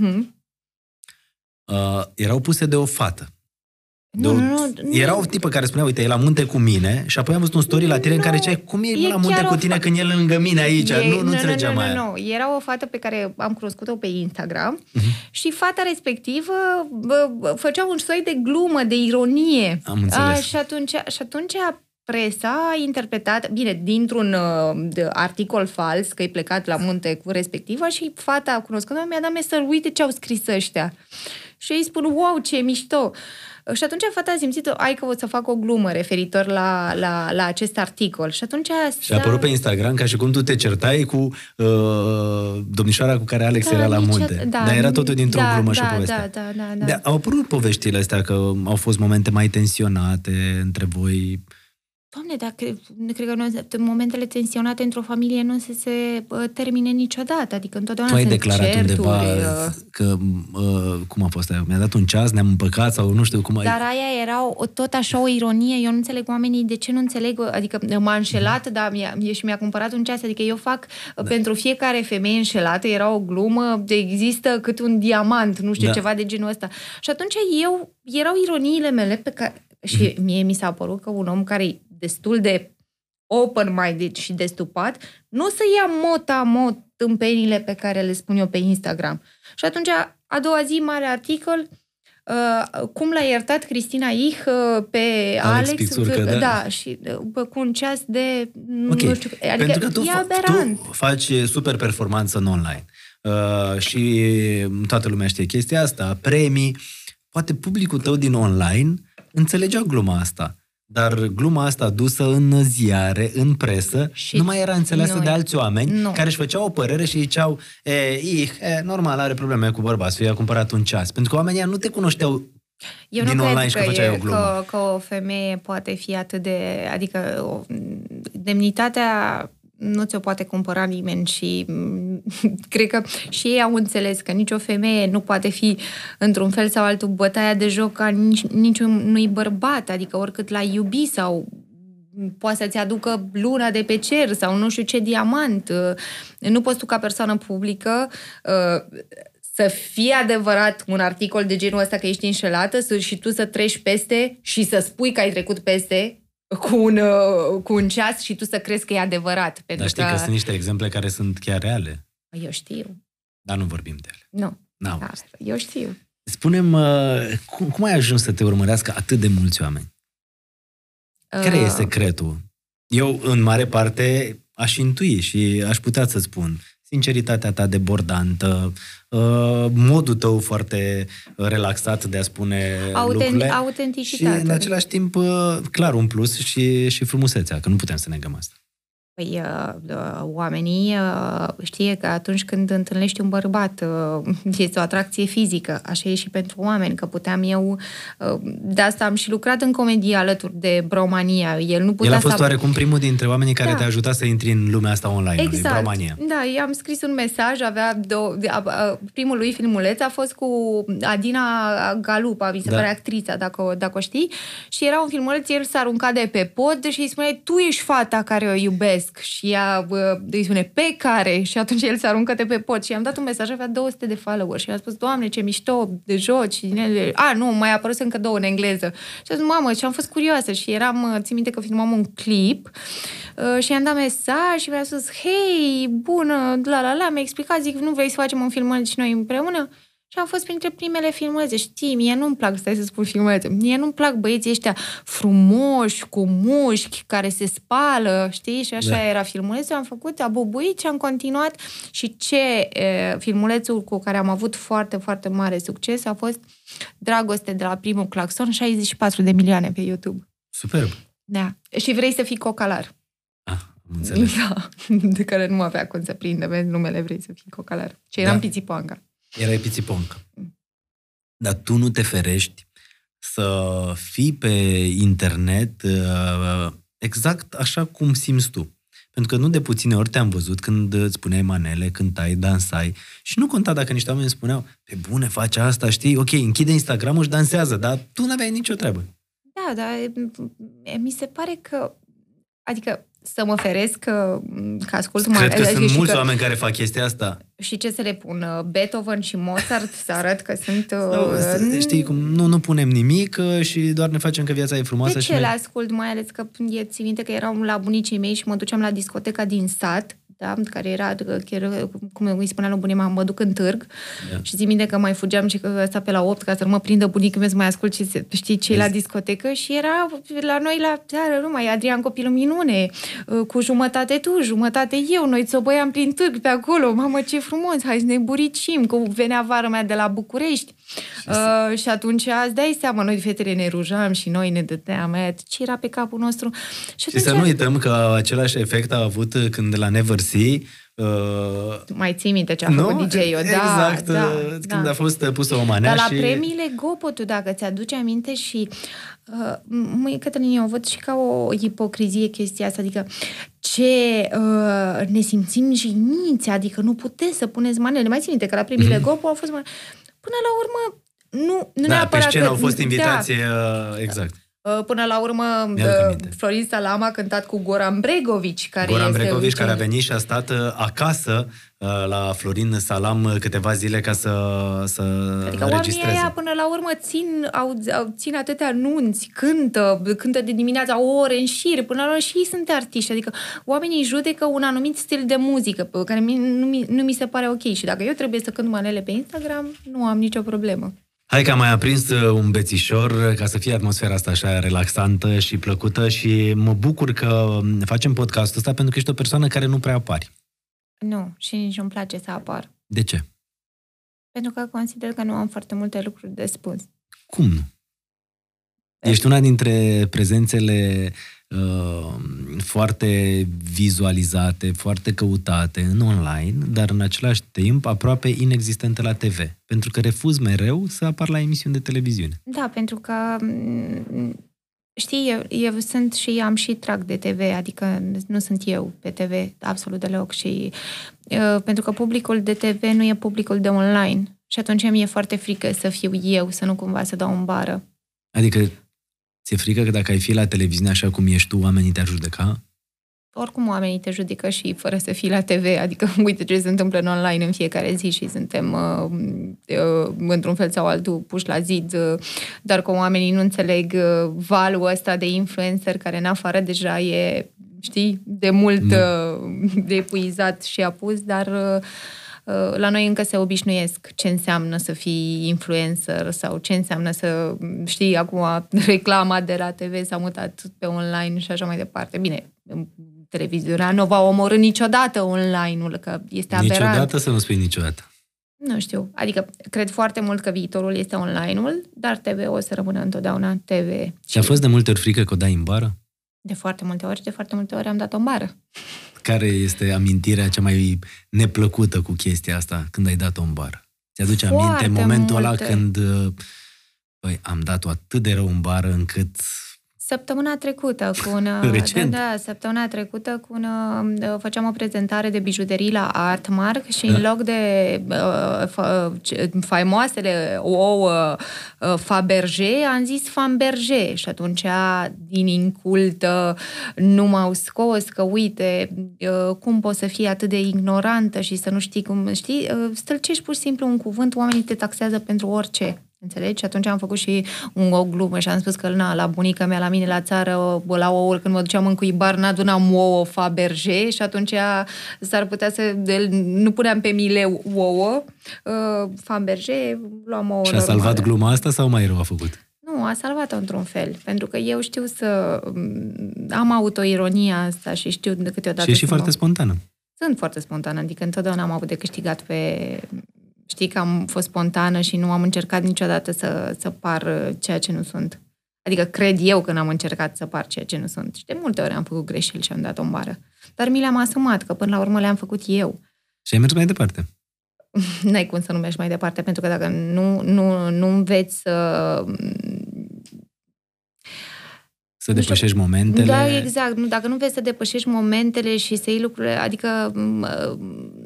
erau puse de o fată. Nu. Era o tipă care spunea, uite, e la munte cu mine și apoi am văzut un story la tine în care ziceai, cum e la munte cu tine când e lângă mine aici? Nu înțelegeam. Era o fată pe care am cunoscut-o pe Instagram și fata respectivă făcea un soi de glumă, de ironie. Am înțeles. Și atunci presa a interpretat, bine, dintr-un articol fals, că e plecat la munte cu respectiva, și fata, cunoscându-mă, mi-a dat mesaj, uite ce au scris ăștia. Și ei spun, wow, ce mișto! Și atunci fata a simțit, ai că o să fac o glumă referitor la acest articol. Și atunci... Și a apărut pe Instagram ca și cum tu te certai cu domnișoara cu care Alex era la munte. Da, dar era totul dintr-o glumă și o poveste. Da. Au apărut poveștile astea că au fost momente mai tensionate între voi... Doamne, dacă cred că momentele tensionate într-o familie nu se termine niciodată, adică întotdeauna sunt certuri. Tu ai declarat undeva că, cum a fost aia, mi-a dat un ceas, ne-am împăcat sau nu știu cum... Dar aia era tot așa o ironie, eu nu înțeleg oamenii, de ce nu înțeleg, adică m-a înșelat, dar mi-a cumpărat un ceas, adică eu fac pentru fiecare femeie înșelată, era o glumă, de există cât un diamant, nu știu, ceva de genul ăsta. Și atunci erau ironiile mele pe care... Și mie mi s-a părut că un om care destul de open-minded și destupat, nu o să ia mot-a-mot tâmpenile pe care le spun eu pe Instagram. Și atunci, a doua zi, mare articol, cum l-a iertat Cristina Ich pe Alex Pițurcă, și cu un ceas de... Nu știu, adică, pentru că tu faci super performanță în online. Și toată lumea știe chestia asta, premii. Poate publicul tău din online înțelegea gluma asta. Dar gluma asta dusă în ziare, în presă, și nu mai era înțeleasă de alți oameni care își făceau o părere și ziceau normal, are probleme cu bărbatul, i-a cumpărat un ceas. Pentru că oamenii nu te cunoșteau din online și că făceai o glumă. Eu nu cred că o femeie poate fi atât de... Adică demnitatea nu ți-o poate cumpăra nimeni și cred că și ei au înțeles că nicio femeie nu poate fi într-un fel sau altul bătaia de joc a niciunui bărbat, adică oricât l-ai iubi sau poate să-ți aducă luna de pe cer sau nu știu ce diamant. Nu poți tu ca persoană publică să fie adevărat un articol de genul ăsta că ești înșelată și tu să treci peste și să spui că ai trecut peste cu un ceas și tu să crezi că e adevărat. Dar știi că sunt niște exemple care sunt chiar reale. Eu știu. Dar nu vorbim de ele. Nu. Eu știu. Spune-mi, cum ai ajuns să te urmărească atât de mulți oameni? Care e secretul? Eu, în mare parte, aș intui și aș putea să spun. Sinceritatea ta debordantă, modul tău foarte relaxat de a spune lucrurile. Autenticitate. Și în același timp, clar, un plus și frumusețea, că nu putem să negăm asta. Păi, oamenii știe că atunci când întâlnești un bărbat, este o atracție fizică, așa e și pentru oameni, că puteam eu, de asta am și lucrat în comedie alături de Bromania. El a fost oarecum primul dintre oamenii care te-a ajutat să intri în lumea asta online, exact. Bromania. Da, i-am scris un mesaj, avea primul lui filmuleț a fost cu Adina Galupa, mi se pare actrița, dacă o știi, și era un filmuleț, el s-a aruncat de pe pod și îi spunea, tu ești fata care o iubesc. Și ea îi spune, pe care? Și atunci el se aruncă pe pod. Și i-am dat un mesaj, avea 200 de followers. Și i-am spus, Doamne, ce mișto de joci. Mai apărut încă două în engleză. Și am zis, mamă, și am fost curioasă. Și eram, țin minte că filmam un clip și i-am dat mesaj și mi-a spus, hei, bună, mi-a explicat, zic, nu vrei să facem un film și noi împreună? Și am fost printre primele filmulețe. Știi, mie nu-mi plac, stai să spun filmulețe, mie nu-mi plac băieții ăștia frumoși, cu mușchi, care se spală, știi? Și așa era filmulețul. Am făcut, a bubuit și am continuat. Și filmulețul cu care am avut foarte, foarte mare succes a fost Dragoste de la primul claxon, 64 de milioane pe YouTube. Superb! Da. Și vrei să fii cocalar. Înțeles. Da, de care nu avea cum să prinde, vezi, numele Vrei să fii cocalar. Și eram pițipoanga. Erai pițiponcă. Dar tu nu te ferești să fii pe internet exact așa cum simți tu. Pentru că nu de puține ori te-am văzut când îți spuneai manele, cântai, dansai și nu conta dacă niște oameni spuneau pe bune, faci asta, știi, ok, închide Instagram-ul și dansează, dar tu n-aveai nicio treabă. Da, dar mi se pare că, adică să mă feresc că ascult manele. Cred că sunt mulți oameni care fac chestia asta. Și ce să le pun? Beethoven și Mozart să arăt că sunt... știi cum, nu punem nimic și doar ne facem că viața e frumoasă. De ce le ascult? Mai ales că țin minte că eram la bunicii mei și mă duceam la discoteca din sat, da? Care era, chiar, cum îi spunea la bunicii mei, mă duc în târg și țin minte că mai fugeam și că ăsta pe la 8 ca să nu mă prindă bunicii mei să mai ascult și știi ce la discotecă și era la noi la țară, numai Adrian Copilul Minune, cu jumătate tu, jumătate eu, noi țobăiam prin târg pe acolo, mamă ce frumos, hai să ne buricim, că venea vara mea de la București. Și atunci, îți dai seama, noi fetele ne rujam și noi ne dădeam, ce era pe capul nostru. Și să nu uităm că același efect a avut când la Never See... Mai ții minte ce a făcut DJ-ul? Exact, când a fost pusă o manea. Dar la premiile Gopo, tu dacă ți-aduce aminte și... măi, Cătălin, eu văd și ca o ipocrizie chestia asta, adică ce ne simțim jigniți, adică nu puteți să puneți manele. Mai țin minte că la primile Gopo au fost manele. Până la urmă, nu neapărat... Pe scenă au fost invitații, exact. Până la urmă, Florin Salam a cântat cu Goran Bregović, care care a venit și a stat acasă la Florin Salam câteva zile ca să înregistreze. Adică până la urmă țin atâtea anunți, cântă de dimineața ore în șir, până la urmă și ei sunt artiști. Adică oamenii judecă un anumit stil de muzică, care nu mi se pare ok. Și dacă eu trebuie să cânt manele pe Instagram, nu am nicio problemă. Hai că am mai aprins un bețișor ca să fie atmosfera asta așa relaxantă și plăcută și mă bucur că facem podcastul ăsta pentru că ești o persoană care nu prea apari. Nu, și nici nu-mi place să apar. De ce? Pentru că consider că nu am foarte multe lucruri de spus. Cum nu? Ești una dintre prezențele foarte vizualizate, foarte căutate în online, dar în același timp aproape inexistente la TV. Pentru că refuz mereu să apar la emisiuni de televiziune. Da, pentru că știi, eu sunt și am și trag de TV, adică nu sunt eu pe TV absolut deloc și pentru că publicul de TV nu e publicul de online și atunci mi-e foarte frică să fiu eu, să nu cumva să dau în bară. Adică ți-e frică că dacă ai fi la televiziune așa cum ești tu, oamenii te-ar judeca? Oricum oamenii te judecă și fără să fii la TV. Adică uite ce se întâmplă în online în fiecare zi și suntem într-un fel sau altul puși la zid, dar că oamenii nu înțeleg valul ăsta de influencer care în afară deja e, știi, de mult depuizat și apus, dar... la noi încă se obișnuiesc ce înseamnă să fii influencer sau ce înseamnă să, știi, acum reclama de la TV s-a mutat pe online și așa mai departe. Bine, televiziunea nu va omorâ niciodată online-ul, că este aberant. Niciodată să nu spui niciodată. Nu știu, adică cred foarte mult că viitorul este online-ul, dar TV o să rămână întotdeauna TV. Și a fost de multe ori frică că o dai în bară? De foarte multe ori, de foarte multe ori am dat-o în bară. Care este amintirea cea mai neplăcută cu chestia asta când ai dat-o în bară? Ți-aduce aminte momentul ăla când am dat-o atât de rău în bară încât... Săptămâna trecută cu una... Recent? Da, săptămâna trecută cu una... Făceam o prezentare de bijuterii la Artmark și în loc de faimoasele ouă Fabergé, am zis Fambergé și atunci din incultă nu m-au scos că uite cum poți să fii atât de ignorantă și să nu știi cum... Știi, stâlcești pur și simplu un cuvânt, oamenii te taxează pentru orice. Înțelegi? Și atunci am făcut și o glumă și am spus că la bunica mea, la mine, la țară, la ouăl, când mă duceam în cuibar, n-adunam ouă Fabergé și atunci s-ar putea să... nu puneam pe mile ouă Fabergé, luam ouă. Și a salvat gluma asta sau mai rău a făcut? Nu, a salvat-o într-un fel, pentru că eu știu să... am autoironia asta și știu de câteodată... Și e și foarte spontană. Sunt foarte spontană, adică întotdeauna am avut de câștigat pe... Știi că am fost spontană și nu am încercat niciodată să par ceea ce nu sunt. Adică cred eu că n-am încercat să par ceea ce nu sunt. Și de multe ori am făcut greșeli și am dat-o în bară. Dar mi le-am asumat, că până la urmă le-am făcut eu. Și ai mers mai departe. N-ai cum să nu mergi mai departe, pentru că dacă nu înveți să... Să depășești momentele. Da, exact. Dacă nu vezi să depășești momentele și să iei lucrurile, adică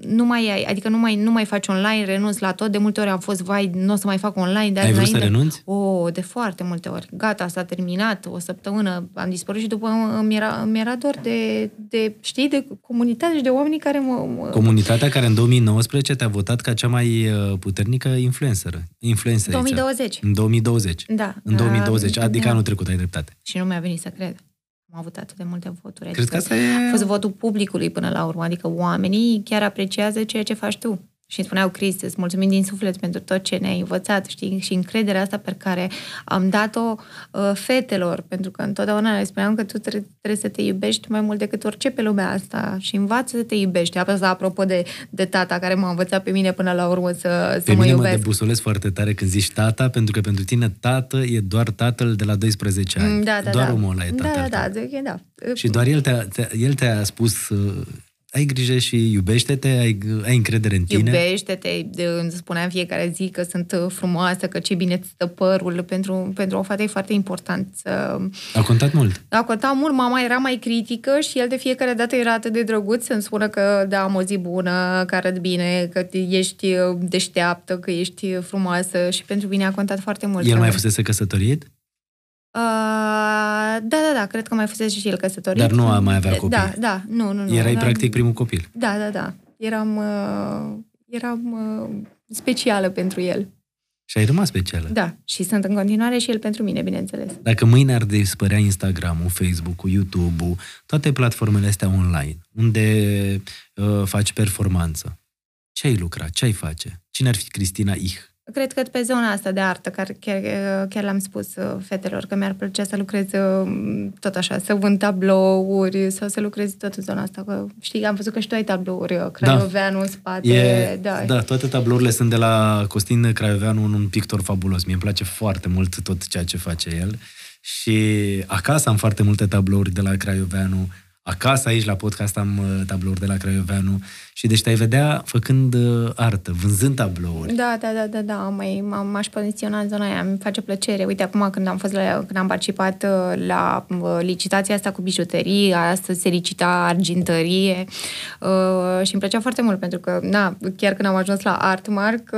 nu mai ai, adică nu mai faci online, renunți la tot. De multe ori am fost, vai, nu o să mai fac online. Dar ai vrut să renunți? Oh, de foarte multe ori. Gata, s-a terminat, o săptămână am dispărut și după mi era dor de știi, de comunitate și de oamenii care mă... Comunitatea care în 2019 te-a votat ca cea mai puternică influenceră. 2020. În 2020. Da. În 2020, adică anul trecut, ai dreptate. Și nu mi-a venit să cred. Am avut atât de multe voturi. Adică că a fost votul publicului până la urmă. Adică oamenii chiar apreciază ceea ce faci tu. Și îmi spuneau, Cristi, îți mulțumim din suflet pentru tot ce ne-ai învățat, știi? Și încrederea asta pe care am dat-o fetelor, pentru că întotdeauna le spuneam că tu trebuie să te iubești mai mult decât orice pe lumea asta și învață să te iubești. Asta apropo de tata care m-a învățat pe mine până la urmă să mă iubesc. Pe mine mă debusolesc foarte tare când zici tata, pentru că pentru tine tată e doar tatăl de la 12 ani. Da, da, doar da. Omul ăla e tatăl. Da, da, da, da. Și doar el te-a spus... Ai grijă și iubește-te, ai încredere în tine. Iubește-te, îmi spuneam fiecare zi că sunt frumoasă, că ce bine îți stă părul. Pentru o fată e foarte important. A contat mult. A contat mult, mama era mai critică și el de fiecare dată era atât de drăguț să-mi spună că da, am o zi bună, că arăt bine, că ești deșteaptă, că ești frumoasă și pentru mine a contat foarte mult. El mai fusese căsătorit? Da, cred că mai fusese și el căsătorit. Dar nu mai avea copii. Da, da, nu. Erai practic primul copil. Da. Eram specială pentru el. Și ai rămas specială. Da, și sunt în continuare și el pentru mine, bineînțeles. Dacă mâine ar dispărea Instagram-ul, Facebook-ul, YouTube-ul, toate platformele astea online, unde faci performanță, ce ai lucra, ce ai face? Cine ar fi Cristina Ich? Cred că pe zona asta de artă, care chiar l-am spus fetelor, că mi-ar plăcea să lucrez tot așa, să vând tablouri sau să lucrez tot în zona asta. Că, știi, am văzut că și tu ai tablouri, Craioveanu, da. În spate. Da, toate tablourile sunt de la Costin Craioveanu, un pictor fabulos. Mie îmi place foarte mult tot ceea ce face el. Și acasă am foarte multe tablouri de la Craioveanu. Acasă, aici, la podcast, am tablouri de la Craioveanu. Și deci te-ai vedea făcând artă, vânzând tablouri. Da. M-aș poziționa în zona aia, mi face plăcere. Uite, acum când am participat la licitația asta cu bijuterii, astăzi se licita argintărie și îmi plăcea foarte mult, pentru că, chiar când am ajuns la Artmark,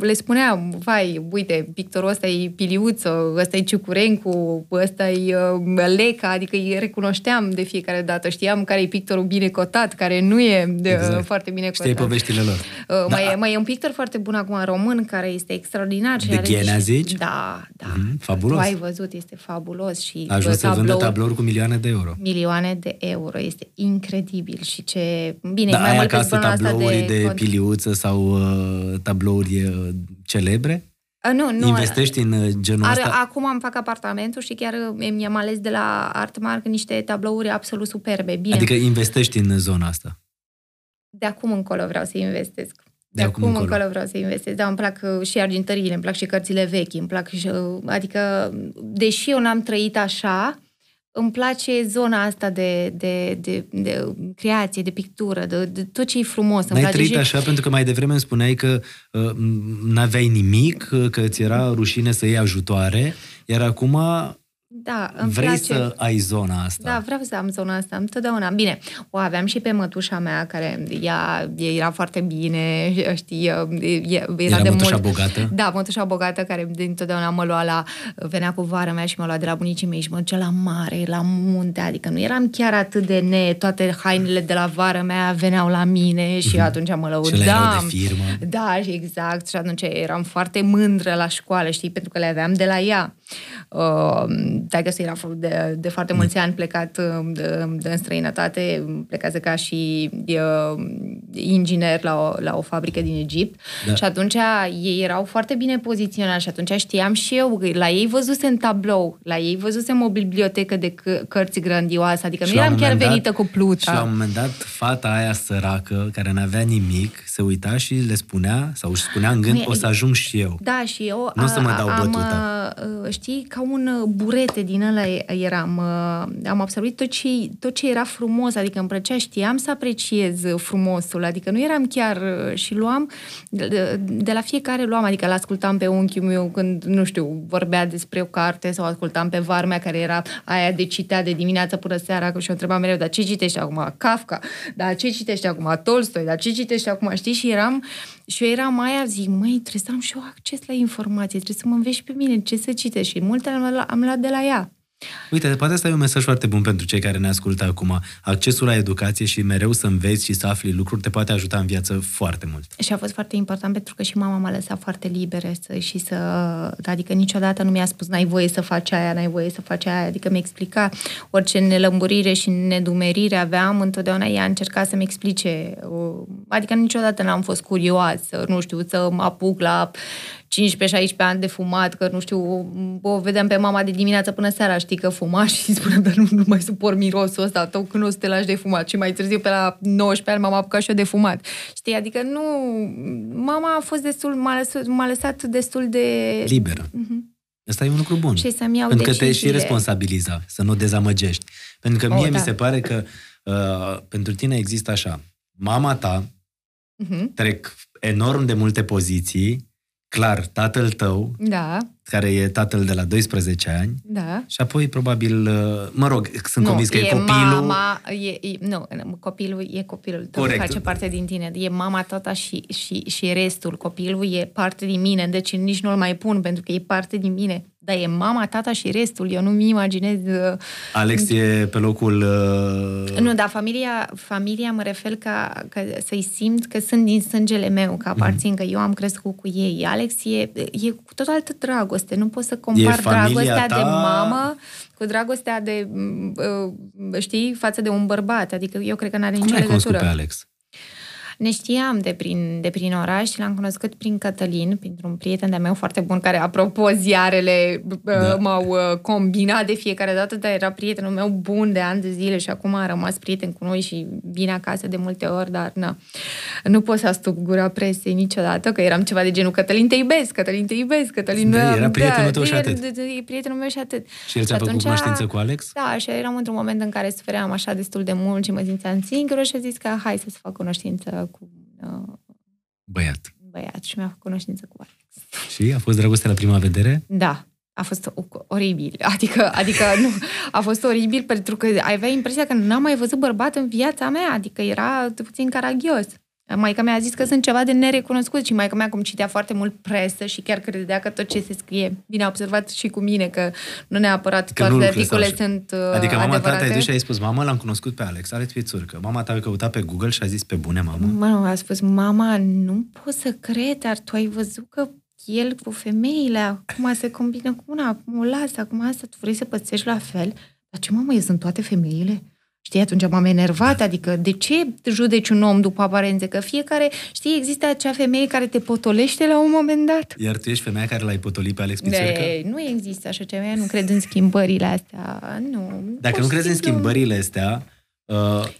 le spuneam, vai, uite, pictorul ăsta e Piliuță, ăsta e Ciucurencu, ăsta e Leca, adică îi recunoșteam de fiecare dată, știam care e pictorul bine cotat, care nu e exact. Foarte bine cotat. Știi poveștile lor. Mai e un pictor foarte bun acum, român, care este extraordinar. De Ghena, zici? Da. Fabulos. Tu ai văzut, este fabulos. Și a ajuns să vândă tablouri cu milioane de euro. Milioane de euro. Este incredibil. Și ce... Bine, da, mai ai acasă tablouri de Piliuță sau tablouri celebre? Nu. Investești în genul ăsta? Acum îmi fac apartamentul și chiar mi-am ales de la Artmark niște tablouri absolut superbe. Bine. Adică investești în zona asta? De acum încolo vreau să investesc. De acum încolo vreau să investesc. Da, îmi plac și argintăriile, îmi plac și cărțile vechi, îmi plac și... Adică, deși eu n-am trăit așa, îmi place zona asta de creație, de pictură, de tot ce e frumos. N-ai trăit așa pentru că mai devreme îmi spuneai că n-aveai nimic, că ți era rușine să iei ajutoare, iar acum... Da, vrei să ai zona asta. Da, vreau să am zona asta, întotdeauna. Bine, o aveam și pe mătușa mea, care era foarte bine, știi, era de mătușa mult... bogată? Da, mătușa bogată, care întotdeauna mă lua venea cu vara mea și mă lua de la bunicii mei și mă ducea la mare, la munte, adică nu eram chiar atât de toate hainele de la vara mea veneau la mine și atunci mă lăudam. Și le erau de firmă. Da, exact, și atunci eram foarte mândră la școală, știi, pentru că le aveam de la ea. Dacă era de foarte mulți ani plecat în străinătate, plecat ca și inginer la o fabrică din Egipt, da. Și atunci ei erau foarte bine poziționați și atunci știam și eu, la ei văzusem tablou, la ei văzusem o bibliotecă de cărți grandioase, adică nu eram chiar venită cu pluta. Și la un moment dat fata aia săracă, care n-avea nimic, se uita și le spunea, sau își spunea în gând, o să ajung și eu. Da, și eu nu o să mă dau bătuta. Știi, ca un buret proiecte din ăla eram, am absorbit tot ce era frumos, adică îmi plăcea, știam să apreciez frumosul, adică nu eram chiar și luam, de la fiecare luam, adică l-ascultam pe unchiul meu când, nu știu, vorbea despre o carte sau ascultam pe varmea care era aia de citea de dimineață până seara și o întrebam mereu, dar ce citești acum? Kafka? Dar ce citești acum? Tolstoi? Dar ce citești acum? Știi? Și eu eram aia, zic, măi, trebuie să am și eu acces la informație, trebuie să mă înveți pe mine ce să citești și multe am luat de la ea. Uite, poate asta e un mesaj foarte bun pentru cei care ne ascultă acum. Accesul la educație și mereu să înveți și să afli lucruri te poate ajuta în viață foarte mult. Și a fost foarte important pentru că și mama m-a lăsat foarte liberă adică niciodată nu mi-a spus n-ai voie să faci aia, n-ai voie să faci aia, adică mi-a explicat orice nelămburire și nedumerire aveam, întotdeauna ea încerca să-mi explice, adică niciodată n-am fost curioasă, nu știu, să mă apuc la 15-16 ani de fumat, că nu știu, o vedeam pe mama de dimineață până seara, știi că fuma și spuneam, dar nu mai suport mirosul ăsta, tot când o să te lași de fumat. Și mai târziu, pe la 19 ani, m-am apucat și eu de fumat. Știi, adică nu... Mama a fost destul, m-a lăsat destul de... liberă. Mm-hmm. Asta e un lucru bun. Și să-mi iau pentru că te și responsabiliza, să nu dezamăgești. Pentru că mie mi se pare că pentru tine există așa. Mama ta trec enorm de multe poziții, clar, tatăl tău, da, care e tatăl de la 12 ani, da, și apoi probabil, mă rog, sunt convins că e copilul. Mama, copilul e copilul, tot face parte din tine, e mama tata și restul, copilul e parte din mine, deci nici nu-l mai pun pentru că e parte din mine, dar e mama, tata și restul, eu nu-mi imaginez... Alex e pe locul... Nu, dar familia mă refer ca să-i simt că sunt din sângele meu, că aparțin, că eu am crescut cu ei. Alex e cu tot altă dragoste, nu pot să compar dragostea de mamă cu dragostea de, știi, față de un bărbat, adică eu cred că n-are nicio legătură. Cum ai cunoscut pe Alex? Ne știam de prin oraș și l-am cunoscut prin Cătălin, printr-un prieten de-a meu foarte bun, care, apropo, ziarele m-au combinat de fiecare dată, dar era prietenul meu bun de ani de zile și acum a rămas prieten cu noi și vine acasă de multe ori, dar nu pot să astup gura presei niciodată, că eram ceva de genul Cătălin, te iubesc, Cătălin, te iubesc, Cătălin... Era prietenul tău și atât. E prietenul meu și atât. Și el ți-a făcut cunoștință cu Alex? Da, și eram într-un moment în care sufeream așa destul de mult și mă simțeam singură și a zis că hai să-ți fac cunoștință cu băiat și mi-a făcut cunoștință cu Alex. Și a fost dragoste la prima vedere? Da, a fost oribil. Adică nu, a fost oribil pentru că avea impresia că n-am mai văzut bărbat în viața mea, adică era puțin caragios. Maica mea a zis că sunt ceva de nerecunoscut și maica mea, cum citea foarte mult presă și chiar credea că tot ce se scrie, bine a observat și cu mine, că nu neapărat că toate articole sunt adică mama ta te-ai dus și ai spus, mamă, l-am cunoscut pe Alex Pițurcă. Mama ta a căutat pe Google și a zis, pe bune, mamă? Mama a spus, mama, nu pot să cred, dar tu ai văzut că el cu femeile, acum se combină cu una, acum o lasă, acum asta, tu vrei să pățești la fel? Dar ce, mamă, eu sunt toate femeile? Știi, atunci m-am enervat, adică de ce judeci un om după aparențe? Că fiecare, știi, există acea femeie care te potolește la un moment dat. Iar tu ești femeia care l-ai potolit pe Alex Pițurcă? Nu există așa ceva, nu cred în schimbările astea, nu. Dacă nu crezi în schimbările astea...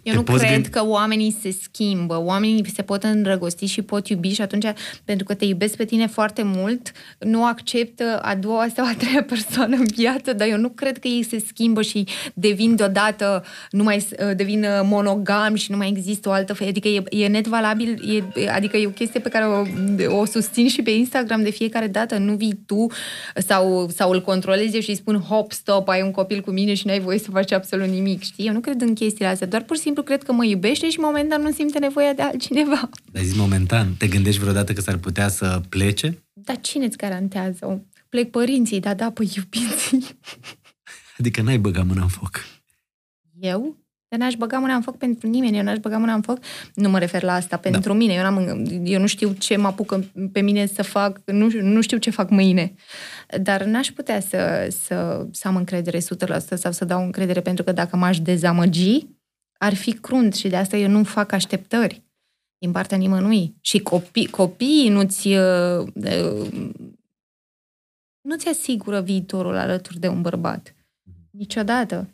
eu nu cred că oamenii se schimbă, oamenii se pot îndrăgosti și pot iubi și atunci, pentru că te iubesc pe tine foarte mult, nu acceptă a doua sau a treia persoană în viață, dar eu nu cred că ei se schimbă și devin deodată, nu mai devin monogam și nu mai există o altă, adică e net valabil, adică e o chestie pe care o susțin și pe Instagram de fiecare dată, nu vii tu sau îl controlezi și îi spun hop, stop, ai un copil cu mine și n-ai voie să faci absolut nimic, știi? Eu nu cred în chestiile astea. Doar pur și simplu cred că mă iubește și momentan nu simte nevoia de altcineva. Dar zici momentan, te gândești vreodată că s-ar putea să plece? Dar cine-ți garantează? Plec părinții, da, păi iubiții. Adică n-ai băga mâna în foc. Eu? Dar n-aș băga mâna în foc pentru nimeni, eu n-aș băga mâna în foc, nu mă refer la asta, pentru mine, eu nu știu ce mă apucă pe mine să fac, nu știu ce fac mâine, dar n-aș putea să am încredere 100% sau să dau încredere, pentru că dacă m-aș dezamăgi, ar fi crunt și de asta eu nu fac așteptări din partea nimănui. Și copiii nu-ți asigură viitorul alături de un bărbat. Niciodată.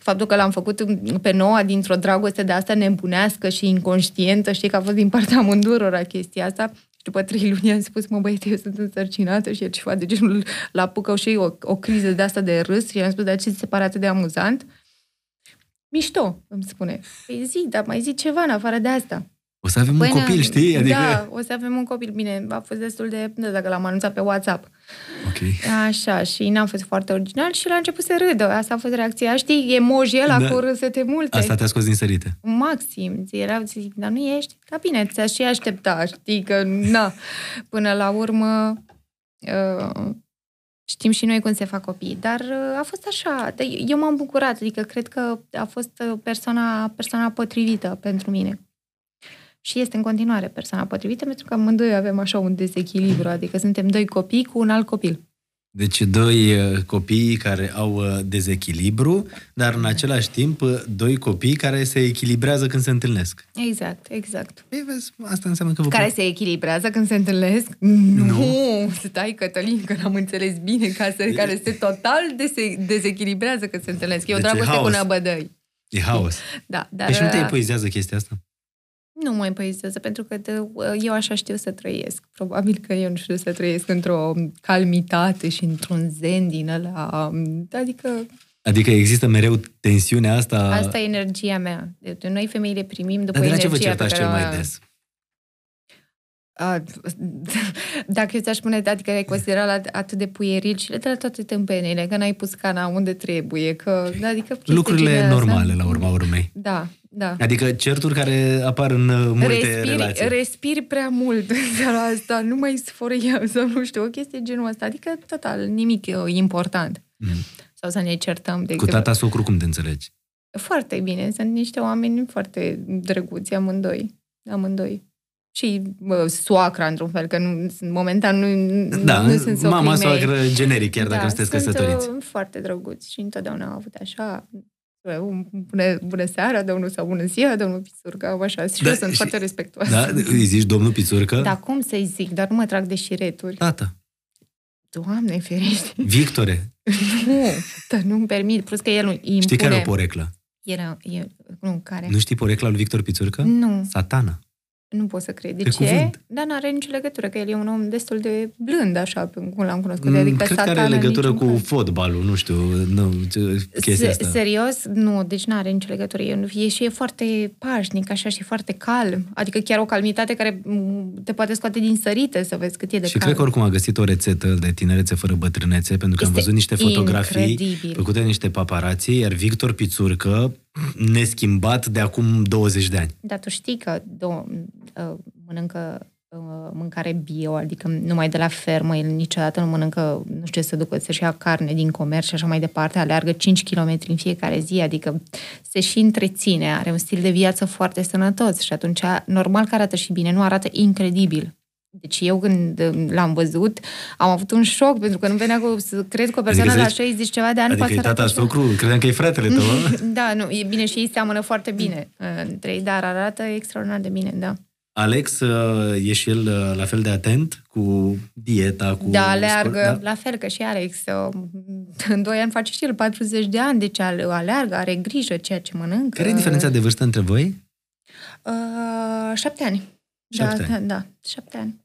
Faptul că l-am făcut pe Noah dintr-o dragoste de asta nebunească și inconștientă, știi că a fost din partea amândurora chestia asta, După 3 luni am spus, mă băiete, eu sunt însărcinată și el ceva de genul, la pucă și ei o criză de asta de râs și am spus, dar ce se pare atât de amuzant? Mișto, îmi spune. Păi zi, dar mai zi ceva în afară de asta. O să avem un copil, știi? Adică... Da, o să avem un copil. Bine, a fost destul de... Nu dacă l-am anunțat pe WhatsApp. Ok. Așa, și n-am fost foarte original și la început să râdă. Asta a fost reacția. Știi, emoji ăla da. Cu râsete multe. Asta te-a scos din sărite. Maxim. Erau, zic, dar nu ești? Da, bine, ți-aș și aștepta, știi, că na. Până la urmă... Știm și noi cum se fac copiii, dar a fost așa, eu m-am bucurat, adică cred că a fost persoana potrivită pentru mine. Și este în continuare persoana potrivită, pentru că amândoi avem așa un dezechilibru, adică suntem 2 copii cu un alt copil. Deci 2 copii care au dezechilibru, dar în același timp 2 copii care se echilibrează când se întâlnesc. Exact, exact. Ei, vezi, asta înseamnă că... Care se echilibrează când se întâlnesc? Nu! Stai, Cătălin, că n-am înțeles bine, care se total dezechilibrează când se întâlnesc. E o dragoste cu năbădăi. E haos. Da, dar... Deci nu te epuizează chestia asta? Nu mă epuizează, pentru că eu așa știu să trăiesc. Probabil că eu nu știu să trăiesc într-o calmitate și într-un zen din ăla. Adică există mereu tensiunea asta... Asta e energia mea. Deci noi femeile primim după energia... Dar de la ce vă certați cel mai des? Dacă eu ți-aș spune, adică ai considerat atât de puieril și le de la toate tâmpenile, că n-ai pus cana unde trebuie, că... Adică, lucrurile normale, la urma urmei. Da. Da. Adică certuri care apar în multe relații. Respiri prea mult în seara asta, nu mai sfărâiam sau nu știu, o chestie genul ăsta. Adică, total, nimic important. Sau să ne certăm. De cu tata socru cum te înțelegi? Foarte bine, sunt niște oameni foarte drăguți, amândoi. Și soacra, într-un fel, că nu, momentan nu sunt socrii mama, soacră, mei. Generic, chiar dacă nu sunteți căsătoriți. Sunt foarte drăguți și întotdeauna au avut așa... Bună seara, domnul, sau bună ziua, domnul Pițurcă, așa, și da, eu sunt foarte respectuoasă. Da, îi zici domnul Pițurcă? Da, cum să-i zic, dar nu mă trag de șireturi. Tata. Doamne, ferește. Victore. Nu, nu-mi permit, plus că el îi impune... Știi care o poreclă? Care? Nu știi porecla lui Victor Pițurcă? Nu. Satana. Nu pot să cred. De ce? Dar n-are nicio legătură, că el e un om destul de blând, așa, cum l-am cunoscut. Adică cred că are legătură cu fotbalul, nu știu, chestia asta. Serios? Nu, deci n-are nicio legătură. E și e foarte pașnic, așa, și foarte calm. Adică chiar o calmitate care te poate scoate din sărite, să vezi cât e de calm. Și cred că oricum a găsit o rețetă de tinerețe fără bătrânețe, pentru că am văzut niște fotografii făcute niște paparații, iar Victor Pițurcă neschimbat de acum 20 de ani. Dar tu știi că mănâncă mâncare bio, adică numai de la fermă, el niciodată nu mănâncă, nu știu ce să ducă, să-și ia carne din comerț și așa mai departe, aleargă 5 km în fiecare zi, adică se și întreține, are un stil de viață foarte sănătos și atunci normal că arată și bine, nu arată incredibil. Deci eu când l-am văzut, am avut un șoc, pentru că nu venea să cred că o persoană la 60 ceva de ani... Adică e tata socru, credeam că e fratele tău. Da, nu, e bine și ei seamănă foarte bine între ei, dar arată extraordinar de bine, da. Alex, e și el la fel de atent cu dieta, cu... Da, aleargă, la fel că și Alex. În 2 ani face și el 40 de ani, deci aleargă, are grijă ceea ce mănâncă. Care e diferența de vârstă între voi? 7 ani. Da, 7 ani.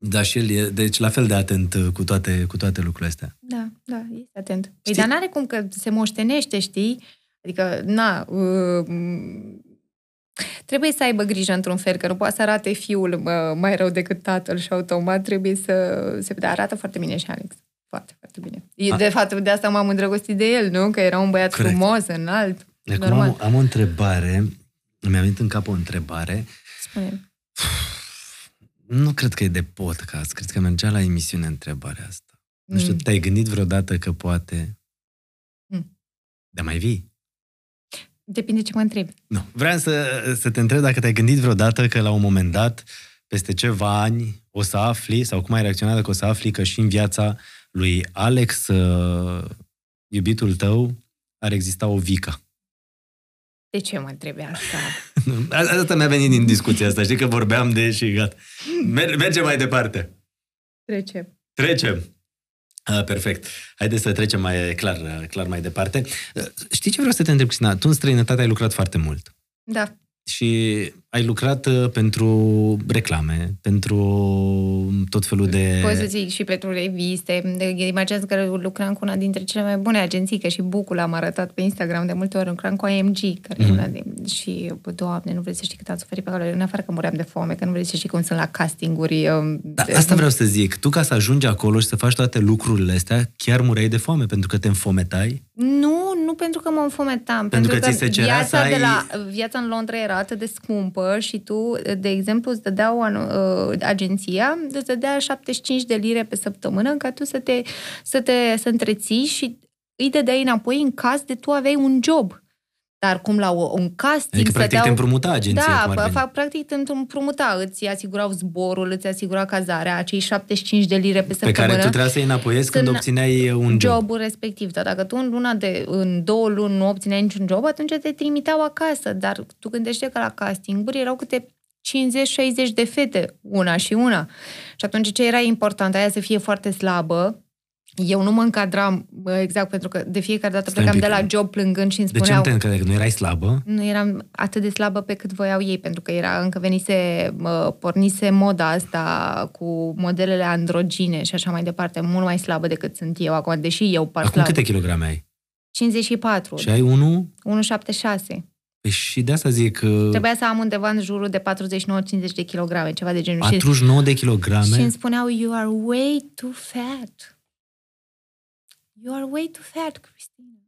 Da, și el e, deci, la fel de atent cu toate lucrurile astea. Da, este atent. Păi, dar n-are cum că se moștenește, știi? Adică, trebuie să aibă grijă într-un fel, că nu poate să arate fiul mai rău decât tatăl și automat trebuie să se... Dar arată foarte bine și Alex. Foarte, foarte bine. De fapt, de asta m-am îndrăgostit de el, nu? Că era un băiat frumos, înalt. Acum am o întrebare. Mi-a venit în cap o întrebare. Spune-mi. Nu cred că e de podcast, cred că mergea la emisiune întrebarea asta. Nu știu, te-ai gândit vreodată că poate... Dar mai vii? Depinde ce mă întreb. Nu, vreau să te întreb dacă te-ai gândit vreodată că la un moment dat, peste ceva ani, o să afli, sau cum ai reacționat dacă o să afli că și în viața lui Alex, iubitul tău, ar exista o Vica. De ce mă întrebi asta? Asta mi-a venit din discuția asta. Știi că vorbeam de și gata. Mergem mai departe. Trecem. Perfect. Haideți să trecem mai clar mai departe. Știi ce vreau să te întreb, Cristina? Tu în străinătate ai lucrat foarte mult. Da. Și ai lucrat pentru reclame, pentru tot felul de... Poți să zic și pentru reviste. Imaginează că lucram cu una dintre cele mai bune agenții, că și Bucu l-am arătat pe Instagram de multe ori. Lucram cu AMG, care e una din... Și, Doamne, nu vreți să știi cât ați suferit pe acolo. În afară că muream de foame, că nu vreți să știi cum sunt la castinguri. Da, asta vreau să zic. Tu, ca să ajungi acolo și să faci toate lucrurile astea, chiar mureai de foame, pentru că te înfometai? Nu pentru că mă înfometam. Pentru că ți se cerea viața, să ai... viața în Londra era atât de scumpă și tu, de exemplu, îți dădeau agenția, îți dădea 75 de lire pe săptămână ca tu să întreții și îi dădeai înapoi în caz de tu aveai un job. Dar cum la un casting... Adică, practic, te împrumuta agenția. Da, practic te împrumuta. Îți asigurau zborul, îți asigura cazarea, acei 75 de lire pe săptămână. Pe care tu trebuia să-i înapoiezi când obțineai un job. Jobul respectiv. Dar dacă tu în 2 luni nu obțineai niciun job, atunci te trimiteau acasă. Dar tu gândește că la castinguri erau câte 50-60 de fete, una și una. Și atunci ce era important? Aia să fie foarte slabă. Eu nu mă încadram exact, pentru că de fiecare dată plecam de la job plângând și îmi spuneau... De ce nu te încădai? Nu erai slabă? Nu eram atât de slabă pe cât voiau ei, pentru că era încă pornise moda asta cu modelele androgine și așa mai departe, mult mai slabă decât sunt eu acum, deși eu par slabă. Acum câte kilograme ai? 54. Și ai 1,76. Păi și de asta zic că... Trebuia să am undeva în jurul de 49-50 de kilograme, ceva de genul. 49 de kilograme? Și îmi spuneau, you are way too fat. You are way too fat, Cristina.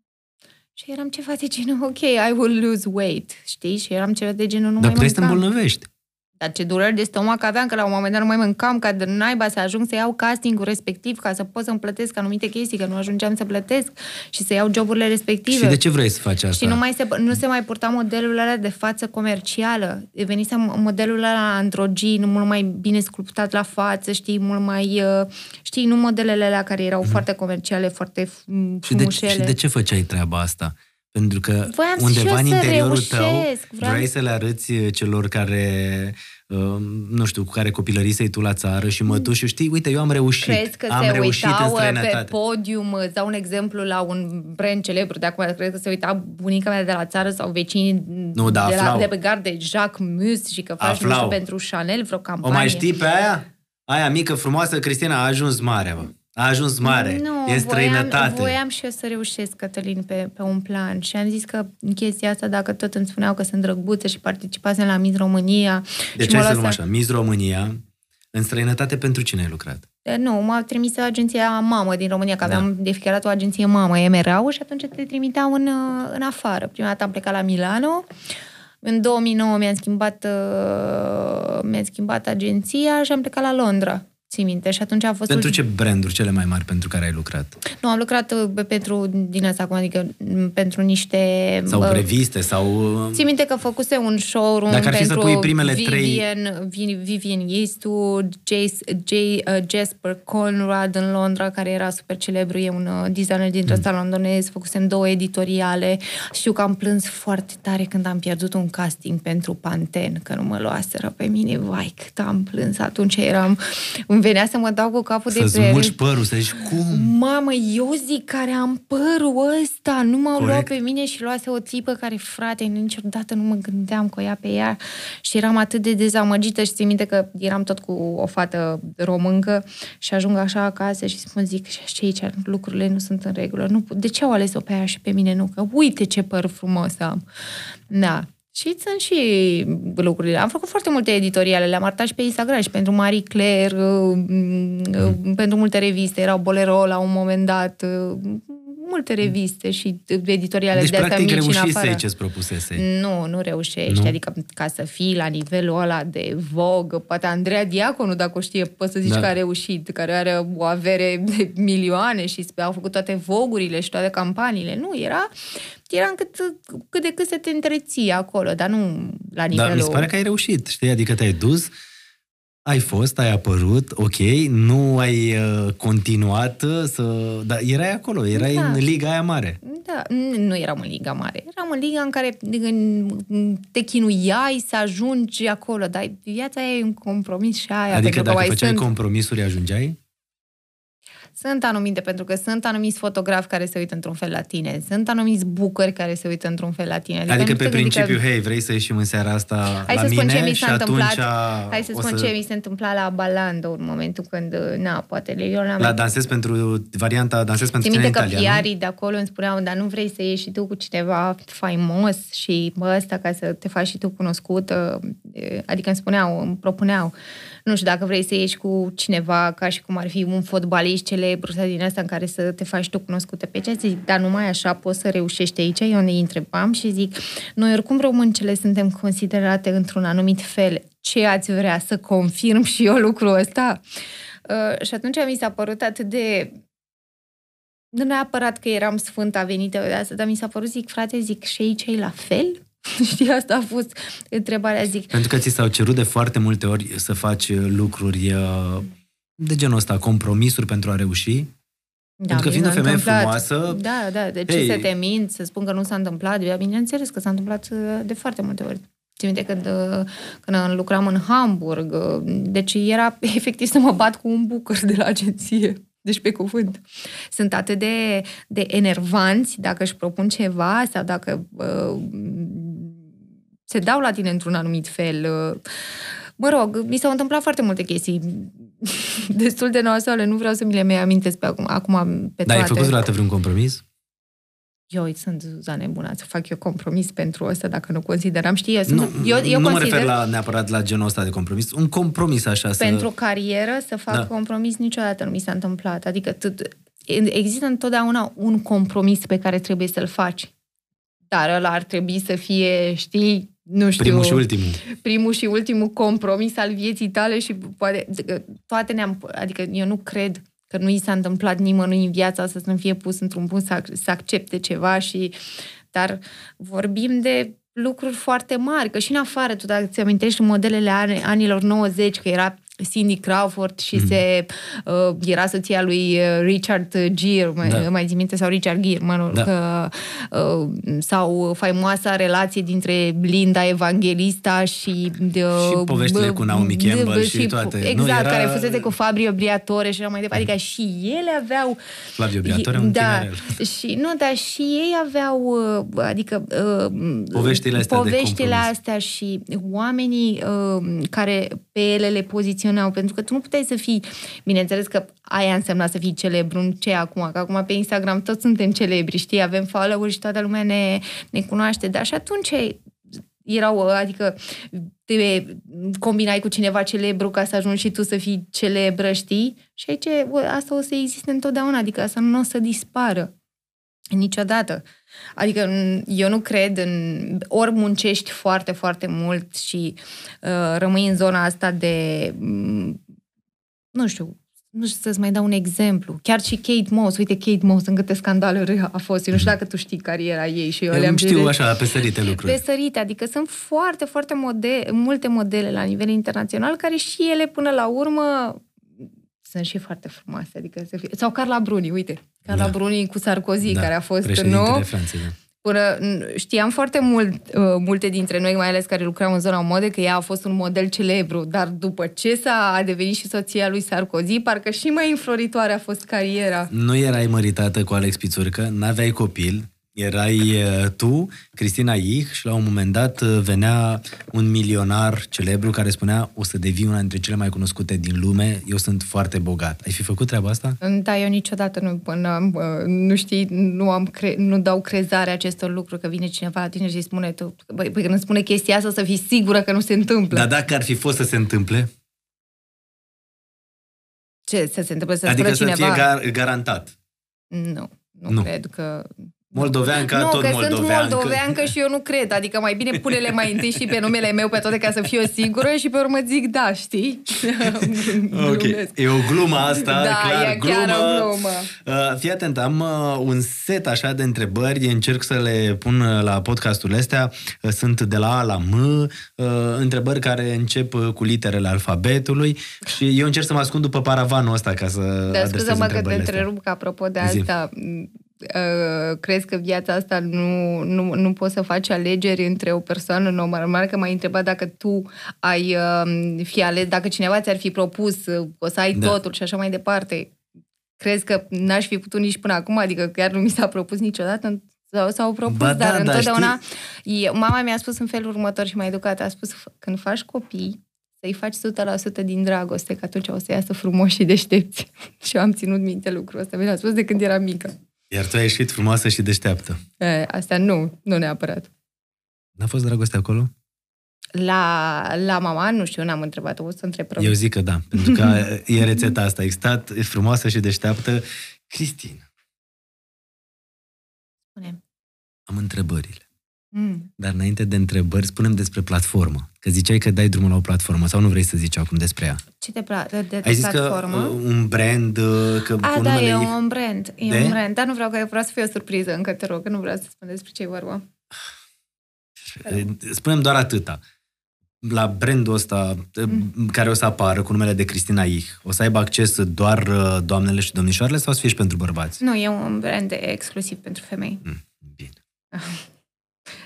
Și eram ceva de genul, ok, I will lose weight, știi? Și eram ceva de genul, nu mai mâncam. Dar trebuie să te îmbolnăvești. Dar ce dureri de stomac aveam, că la un moment dat nu mai mâncam, ca de naiba să ajung să iau castingul respectiv, ca să pot să-mi plătesc anumite chestii, că nu ajungeam să plătesc și să iau joburile respective. Și de ce vrei să faci asta? Și nu se mai purta modelul ăla de față comercială. Venise modelul ăla androgin, mult mai bine sculptat la față, știi, mult mai... Știi, nu modelele alea care erau foarte comerciale, foarte frumușele. Și de ce făceai treaba asta? Pentru că undeva în interiorul tău vrei să le arăți celor care, nu știu, cu care copilărisei tu la țară și mătușul, știi, uite, eu am reușit. Crezi că am reușit în străinătate. Pe podium, îți dau un exemplu la un brand celebru de acum, cred că se uita bunica mea de la țară sau vecinii de pe gard de Jacques Mus și că faci nu știu, pentru Chanel vreo campanie. O mai știi pe aia? Aia mică, frumoasă, Cristina a ajuns mare, mă. A ajuns mare, e străinătate. Voiam și eu să reușesc, Cătălin, pe un plan și am zis că chestia asta, dacă tot îmi spuneau că sunt drăguță și participasem la Miss România... Deci hai să luăm așa, Miss România, în străinătate pentru cine ai lucrat? Nu, m-a trimis o agenție mamă din România, că aveam de fiecare dată o agenție mamă, MRA-ul, și atunci te trimiteau în afară. Prima dată am plecat la Milano. În 2009 mi-am schimbat agenția și am plecat la Londra. Ții minte? Și atunci a fost... Pentru ce branduri cele mai mari pentru care ai lucrat? Nu, am lucrat pentru, din asta acum, adică pentru niște... Sau reviste, sau... Ții minte că făcuse un showroom pentru... Dacă ar fi să pui primele Vivienne Westwood, Jay Jasper Conrad în Londra, care era super celebru, e un designer dintre ăsta londonez, făcusem 2 editoriale. Știu că am plâns foarte tare când am pierdut un casting pentru Pantene, că nu mă luaseră pe mine. Vai, cât am plâns. Atunci îmi venea să mă dau cu capul de pere. Să-ți mulci părul, să zici cum? Mamă, eu zic care am părul ăsta, nu m-au luat pe mine și luase o tipă care, frate, niciodată nu mă gândeam că o ia pe ea și eram atât de dezamăgită și țin minte că eram tot cu o fată româncă și ajung așa acasă și zic, și aici lucrurile nu sunt în regulă. Nu, de ce au ales-o pe aia și pe mine nu? Că uite ce păr frumos am. Da. Și sunt și lucrurile. Am făcut foarte multe editoriale, le-am arătat și pe Instagram și pentru Marie Claire, pentru multe reviste, erau Bolero la un moment dat, multe reviste și editoriale deci, de astea mici în afară. Deci, practic, reușeai ce-ți propusese. Nu reușești. Nu? Adică, ca să fii la nivelul ăla de Vogue, poate Andreea Diaconu, dacă o știe, poți să zici că a reușit, care are o avere de milioane și au făcut toate Vogue-urile și toate campaniile. Nu, era cât de cât să te întreții acolo, dar nu la nivelul... Dar mi se pare că ai reușit, știi? Adică te-ai dus, ai fost, ai apărut, ok, nu ai continuat să... Dar erai acolo, erai în liga aia mare. Da, nu eram în liga mare. Eram în liga în care te chinuiai să ajungi acolo, dar viața e un compromis și aia. Adică dacă făceai compromisuri, ajungeai? Sunt anumite, pentru că sunt anumiți fotografi care se uită într-un fel la tine, sunt anumiți bookeri care se uită într-un fel la tine. Adică pe principiu, hei, vrei să ieșim în seara asta la mine și atunci... Hai să spun ce mi se întâmpla la Ballando în momentul când, na, poate eu n-am... La Dansez pentru... varianta Dansez pentru tine în Italia, nu? Țin minte că piarii de acolo îmi spuneau, dar nu vrei să ieși și tu cu cineva faimos și ăsta ca să te faci și tu cunoscut? Adică îmi spuneau, îmi propuneau, nu știu, dacă vrei să ieși cu cineva ca și cum ar fi un fotbalist celebru sau din asta în care să te faci tu cunoscută pe cea, zic, dar numai așa poți să reușești aici. Eu ne întrebam și zic, noi oricum româncele suntem considerate într-un anumit fel. Ce ați vrea să confirm și eu lucrul ăsta? Și atunci mi s-a părut atât de... Nu neapărat că eram sfânta venită de asta, dar mi s-a părut, zic, frate, zic, și aici e la fel? Știi, asta a fost întrebarea, zic. Pentru că ți s-au cerut de foarte multe ori să faci lucruri de genul ăsta, compromisuri pentru a reuși? Da, pentru că fiind o femeie frumoasă... Da, da, de ce să te minți, să spun că nu s-a întâmplat? Bineînțeles că s-a întâmplat de foarte multe ori. Țin minte când lucram în Hamburg, deci era efectiv să mă bat cu un bucăr de la agenție. Deci, pe cuvânt, sunt atât de enervanți dacă își propun ceva sau dacă se dau la tine într-un anumit fel. Mă rog, mi s-au întâmplat foarte multe chestii destul de nasoale, nu vreau să mi le mai amintesc pe acum pe toate. Ai făcut vreodată vreun compromis? Eu sunt za nebună să fac eu compromis pentru asta dacă nu consideram, știi, eu nu mă refer la, neapărat la genul ăsta de compromis, un compromis așa să... Pentru carieră să fac compromis niciodată nu mi s-a întâmplat, adică există întotdeauna un compromis pe care trebuie să-l faci, dar ăla ar trebui să fie, știi, nu știu... Primul și ultimul. Primul și ultimul compromis al vieții tale și poate... Toate adică eu nu cred... că nu i s-a întâmplat nimănui în viața asta să nu fie pus într-un punct să accepte ceva și... Dar vorbim de lucruri foarte mari, că și în afară, tu dacă ți amintești modelele anilor 90, că era Cindy Crawford și era soția lui Richard Gere, mai ții minte, sau Richard Gere, sau faimoasa relație dintre Linda Evangelista și... și poveștile cu Naomi Campbell și toate. Exact, care fusese cu Fabio Briatore și era mai departe. Adică și ele aveau... Fabio Briatore, un tinerel. Nu, dar și ei aveau, adică... Poveștile astea și oamenii care pe ele le poziționează. Pentru că tu nu puteai să fii... Bineînțeles că aia însemna să fii celebru, ce acum? Că acum pe Instagram toți suntem celebri, știi? Avem follower și toată lumea ne cunoaște. Dar și atunci erau... Adică te combinai cu cineva celebru ca să ajungi și tu să fii celebră, știi? Și aici asta o să existe întotdeauna. Adică asta nu o să dispară. Niciodată. Adică eu nu cred în... Ori muncești foarte, foarte mult și rămâi în zona asta de... Nu știu să-ți mai dau un exemplu. Chiar și Kate Moss. Uite, Kate Moss, în câte scandaluri a fost. Eu nu știu dacă tu știi cariera ei și eu le-am... Știu așa, pesărite lucruri. Pesărite, adică sunt foarte, foarte multe modele la nivel internațional care și ele, până la urmă, sunt și foarte frumoase. Adică să fie... Sau Carla Bruni, uite. Carla Bruni cu Sarkozy, care a fost președintele Franței. Știam foarte mult, multe dintre noi, mai ales care lucrau în zona mode, că ea a fost un model celebru, dar după ce a devenit și soția lui Sarkozy, parcă și mai înfloritoare a fost cariera. Nu erai măritată cu Alex Pițurcă, n-aveai copil, erai tu, Cristina Ich, și la un moment dat venea un milionar celebru care spunea: o să devii una dintre cele mai cunoscute din lume, eu sunt foarte bogat. Ai fi făcut treaba asta? Da, eu niciodată nu dau crezare acestor lucruri, că vine cineva la tine și spune tu, băi, când îmi spune chestia asta, să fii sigură că nu se întâmplă. Dar dacă ar fi fost să se întâmple? Ce să se întâmple? Să adică să cineva... fie garantat. Nu cred că... Moldoveanca, sunt moldoveancă și eu nu cred. Adică mai bine pune-le mai întâi și pe numele meu pe toate ca să fiu sigură și pe urmă zic da, știi? Ok, e o glumă asta, da, clar, e chiar o glumă. Fii atent, am un set așa de întrebări, încerc să le pun la podcastul astea, sunt de la A la M, întrebări care încep cu literele alfabetului și eu încerc să mă ascund după paravanul ăsta ca să adresez întrebările. Dar scuză-mă că te întrerup, că apropo de asta... crezi că viața asta nu poți să faci alegeri între o persoană normală? Că m-ai întrebat dacă tu ai fi ales, dacă cineva ți-ar fi propus o să ai totul și așa mai departe. crezi că n-aș fi putut nici până acum, adică chiar nu mi s-a propus niciodată, s-au propus, ba, dar da, întotdeauna... Mama mi-a spus în felul următor și m-a educat, a spus, când faci copii, să-i faci 100% din dragoste, că atunci o să iasă frumoși și deștepți. Și eu am ținut minte lucrul ăsta, mi l-a spus de când eram mică. Iar tu ai ieșit frumoasă și deșteaptă. Asta nu neapărat. N-a fost dragoste acolo? La mama, nu știu, n-am întrebat-o, o să întreb. Eu zic că da, pentru că e rețeta asta. Existat, e frumoasă și deșteaptă. Cristina. Spune. Am întrebările. Dar înainte de întrebări, spune-mi despre platformă. Că ziceai că dai drumul la o platformă sau nu vrei să zici acum despre ea? Ce te platformă? Ai zis platformă? Că un brand... Că da, e un brand. E un brand, dar nu vreau, că vreau să fie o surpriză încă, te rog, nu vreau să spun despre ce e vorba. Spune-mi doar atâta. La brandul ăsta care o să apară cu numele de Cristina Ich, o să aibă acces doar doamnele și domnișoarele sau să fie și pentru bărbați? Nu, e un brand exclusiv pentru femei. Bine.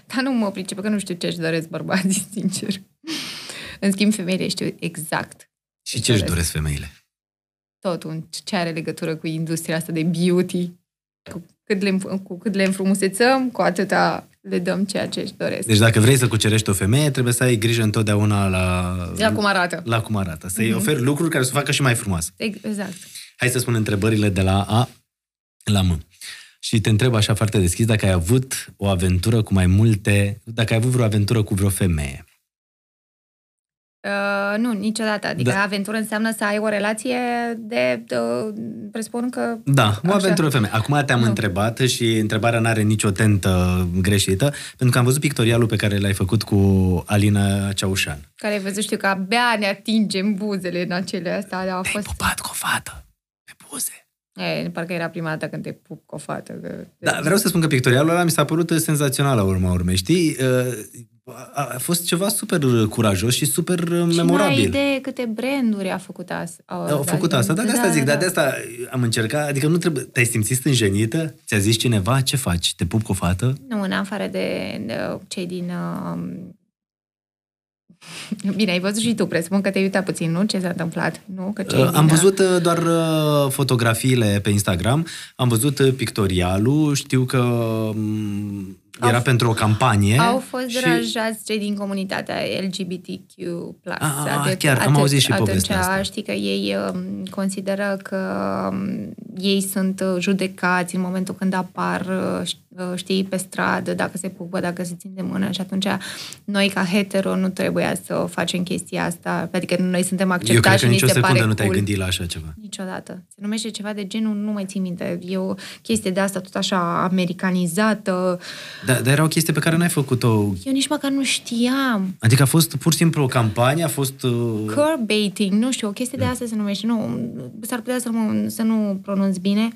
Dar nu mă pricep, că nu știu ce își doresc bărbații, sincer. În schimb, femeile știu exact. Și ce își doresc femeile? Totul. Ce are legătură cu industria asta de beauty. Cu cât le înfrumusețăm, cu atâta le dăm ceea ce își doresc. Deci dacă vrei să cucerești o femeie, trebuie să ai grijă întotdeauna la cum arată. La cum arată. Să-i oferi lucruri care să o facă și mai frumoasă. Exact. Hai să spun întrebările de la A la M. Și te întreb așa foarte deschis dacă ai avut o aventură cu mai multe... Dacă ai avut vreo aventură cu vreo femeie. Nu, niciodată. Adică aventură înseamnă să ai o relație de presupun că... Da, o aventură femeie. Acum te-am întrebat și întrebarea n-are nicio tentă greșită, pentru că am văzut pictorialul pe care l-ai făcut cu Alina Ceaușan. Care ai văzut, știu că abia ne atingem buzele în acele astea. Te-ai pupat cu o fată pe buze. Parcă era prima dată când te pup cu o fată. Da, vreau să spun că pictorialul ăla mi s-a părut senzațional la urma urmei, știi? A fost ceva super curajos și super memorabil. Și n-ai idee câte branduri a făcut asta. Au făcut asta, dar de asta zic, dar de asta am încercat, adică nu trebuie... Te-ai simțit stânjenită? Ți-a zis cineva? Ce faci? Te pup cu o fată? Nu, în afară de cei din... Bine, ai văzut și tu, presupun că te-ai uitat puțin, nu? Ce s-a întâmplat? Nu? Că am văzut doar fotografiile pe Instagram, am văzut pictorialul, știu că era pentru o campanie. Au fost deranjați cei din comunitatea LGBTQ+. Chiar, am auzit și povestea asta. Știi că ei consideră că ei sunt judecați în momentul când apar, știi, pe stradă, dacă se pupă, dacă se țin de mână, și atunci noi ca hetero nu trebuia să facem chestia asta, adică noi suntem acceptați. Eu cred că nicio secundă nu te-ai gândit la așa ceva. Niciodată. Se numește ceva de genul, nu mai țin minte, e o chestie de asta tot așa americanizată. Dar era o chestie pe care n-ai făcut-o... Eu nici măcar nu știam. Adică a fost pur și simplu o campanie, a fost... Queerbaiting, nu știu, o chestie de asta se numește. Nu, s-ar putea să nu pronunț bine.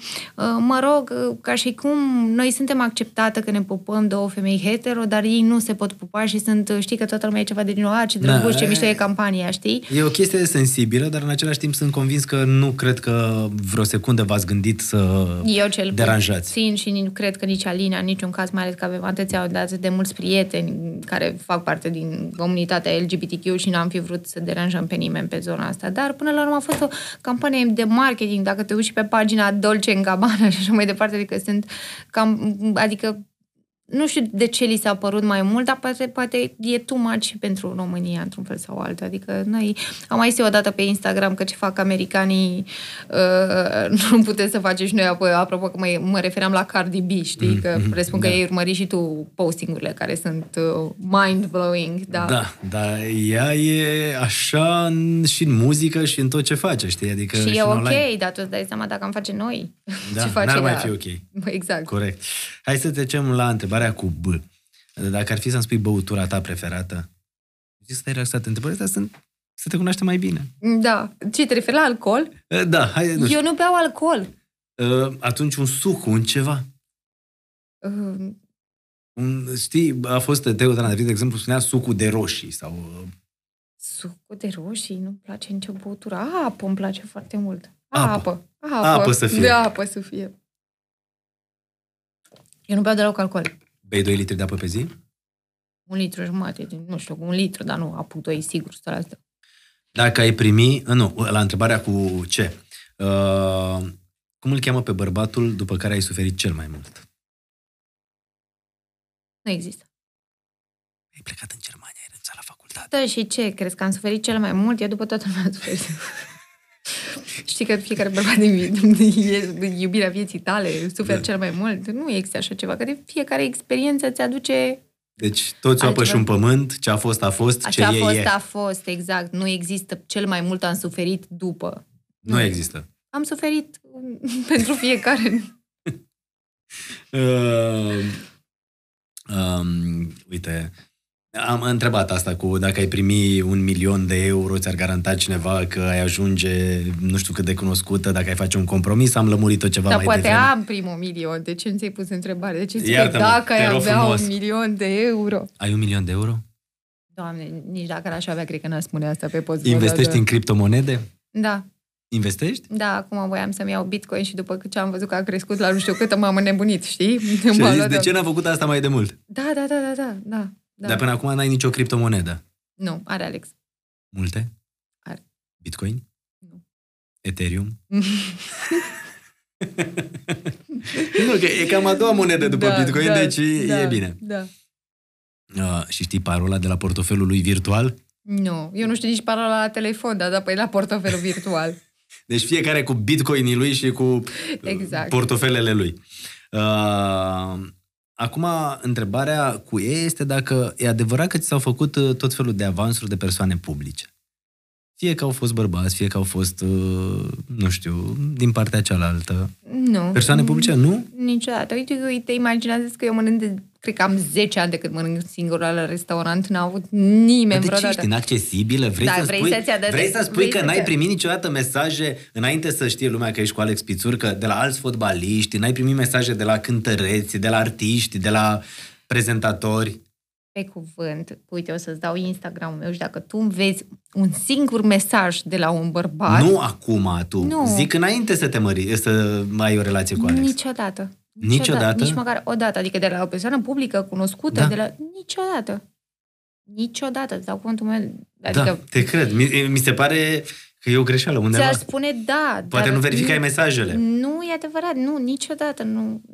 Mă rog, ca și cum noi suntem acceptate că ne pupăm două femei hetero, dar ei nu se pot pupa și sunt, știi că toată lumea e ceva de genul, ce drăguț, ce mișto e campania, știi? E o chestie sensibilă, dar în același timp sunt convins că nu cred că vreo secundă v-ați gândit să deranjați. Eu cel puțin și nu cred că nici Alina, în niciun caz, mai ales că avem atât de mulți prieteni care fac parte din comunitatea LGBTQ și n-am fi vrut să deranjăm pe nimeni pe zona asta, dar până la urmă a fost o campanie de marketing, dacă te uiți pe pagina Dolce & Gabbana și așa mai departe, adică sunt cam, adică nu știu de ce li s-a părut mai mult, dar poate e too much și pentru România, într-un fel sau altul. Adică noi... Am mai zis odată pe Instagram că ce fac americanii nu putem să facem și noi. Apropo că mă refeream la Cardi B, știi? Că presupun că ei urmări și tu posting-urile care sunt mind-blowing. Da, ea e așa și în muzică și în tot ce face, știi? Adică și e ok, dar tu îți dai seama dacă am face noi. Da, n-ar mai fi ok. Exact. Corect. Hai să trecem la întrebare cu B. Dacă ar fi să-mi spui băutura ta preferată, zici să te-ai relaxat. Întrebările astea sunt să te cunoaște mai bine. Da. Ce, te referi la alcool? Da. Eu nu beau alcool. Atunci un suc, un ceva. Știi, a fost Teo Danavid, de exemplu, spunea sucul de roșii sau... Sucul de roșii? Nu-mi place nicio băutură. Apă îmi place foarte mult. Apă să fie. Da, apă să fie. Eu nu beau deloc alcool. Bei 2 litri de apă pe zi? 1,5 litru, nu știu, 1 litru, dar nu apuc 2, sigur, 100%. Dacă ai primi... Nu, la întrebarea cu ce? Cum îl cheamă pe bărbatul după care ai suferit cel mai mult? Nu există. Ai plecat în Germania, ai renunțat la facultate. Da, și ce? Crezi că am suferit cel mai mult? Eu după toată lumea suferit. Știi că fiecare bărbat de iubirea vieții tale suferi cel mai mult? Nu există așa ceva, că de fiecare experiență îți aduce... Deci toți o apă și un pământ, ce a fost, a fost, ce e, e. A fost, exact. Nu există cel mai mult am suferit după. Nu există. Am suferit pentru fiecare. Uite, am întrebat asta cu dacă ai primi 1.000.000 de euro, ți-ar garanta cineva că ai ajunge nu știu cât de cunoscută, dacă ai face un compromis, am lămurit-o ceva mai devreme. Dar poate am primit 1.000.000, de ce nu ți-ai pus întrebare? De ce zici dacă ai avea 1.000.000 de euro? Ai 1.000.000 de euro? Doamne, nici dacă l-aș avea, cred că n-aș spune asta pe post. Investești în criptomonede? Da. Investești? Da, acum voiam să-mi iau Bitcoin și după ce am văzut că a crescut la nu știu cât, m-am înnebunit, știi? Și ai zis, de ce n-am făcut asta mai de mult? Da. Dar până acum n-ai nicio criptomonedă? Nu, are Alex. Multe? Are. Bitcoin? Nu. Ethereum? Nu, că e cam a doua monedă după Bitcoin, deci e bine. Da. Și știi parola de la portofelul lui virtual? Nu, eu nu știu nici parola la telefon, dar păi la portofelul virtual. Deci fiecare cu bitcoinii lui și cu portofelele lui. Acum, întrebarea cu ei este dacă e adevărat că ți s-au făcut tot felul de avansuri de persoane publice. Fie că au fost bărbați, fie că au fost, nu știu, din partea cealaltă. Nu. Persoane publice, nu? Niciodată. Uite, imaginează că eu mănânc de... Cred că am 10 ani de când mănânc singură la restaurant, n-a avut nimeni vreodată. De ce ești inaccesibilă? Vrei să spui că n-ai primit niciodată mesaje înainte să știe lumea că ești cu Alex Pițurcă, de la alți fotbaliști, n-ai primit mesaje de la cântăreți, de la artiști, de la prezentatori? Pe cuvânt. Uite, o să-ți dau Instagram-ul meu și dacă tu îmi vezi un singur mesaj de la un bărbat... Nu acum, tu. Nu. Zic înainte să te mări, să ai o relație cu Alex. Niciodată. Niciodată? Nici măcar o dată. Adică de la o persoană publică, cunoscută, de la... Niciodată. Niciodată. Îți dau cuvântul meu. Adică... Da, te cred. Mi se pare că e o greșeală undeva. Ți-ar spune da. Poate nu verificai mesajele. Nu, e adevărat. Nu, niciodată.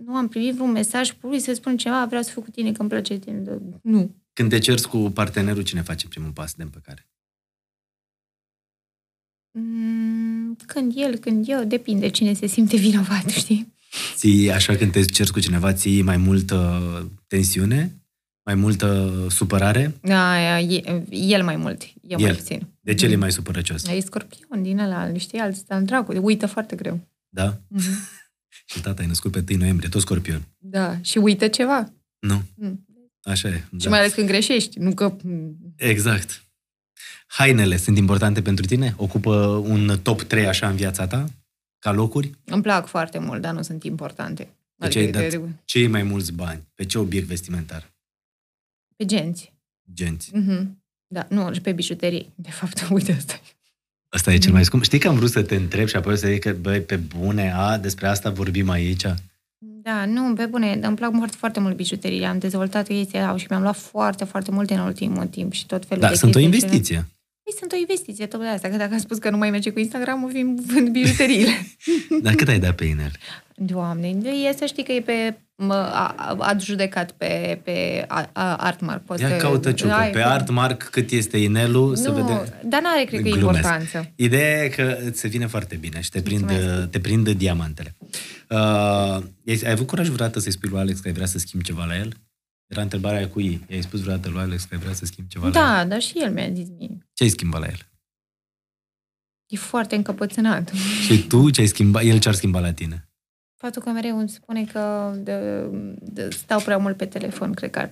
Nu am primit vreun mesaj public să spun ceva, vreau să fiu cu tine, că îmi place tine. Nu. Când te cerți cu partenerul, cine face primul pas de împăcare? Când el, când eu. Depinde cine se simte vinovat, știi? Ții, așa când te cerți cu cineva, ții mai multă tensiune? Mai multă supărare? Da, el mai mult. Eu mai puțin. De ce el e mai supărăcios? E scorpion din ăla, știi, alții, dar dragul, uită foarte greu. Da? Și tata e născut pe 1 noiembrie, tot scorpion. Da, și uită ceva. Nu. Așa e. Și mai ales când greșești, nu că... Exact. Hainele sunt importante pentru tine? Ocupă un top 3 așa în viața ta? Ca locuri? Îmi plac foarte mult, dar nu sunt importante. Pe ce ai dat cei mai mulți bani? Pe ce obiect vestimentar? Pe genți. Genți. Da, nu, pe bijuterii. De fapt, uite, asta e cel mai scump. Știi că am vrut să te întreb și apoi o să zic că, băi, pe bune, despre asta vorbim aici? Da, nu, pe bune, îmi plac foarte mult bijuteriile. Am dezvoltat chestia și mi-am luat foarte multe în ultimul timp și tot felul de chestii. Sunt o investiție. Păi sunt o investiție, tot de asta, că dacă am spus că nu mai merge cu Instagram-ul, vând bijuteriile. Dar cât ai dat pe inel? Doamne, e să știi că e pe... adjudecat pe Artmark. Ia caută ciucă. Pe Artmark cât este inelul, să vedem. Dar n-are, cred că, importanță. Ideea e că se vine foarte bine și te prind diamantele. Ai avut curaj vreodată să-i spui lui Alex că ai vrea să schimbi ceva la el? Era întrebarea cu ei. I-ai spus vreodată lui Alex că ai vrea să schimbi ceva la el? Da, dar și el mi-a zis mie. Ce ai schimbat la el? E foarte încăpățânat. Și tu ce ai schimbat? El ce-ar schimba la tine? Faptul că mereu îmi spune că stau prea mult pe telefon, cred că ar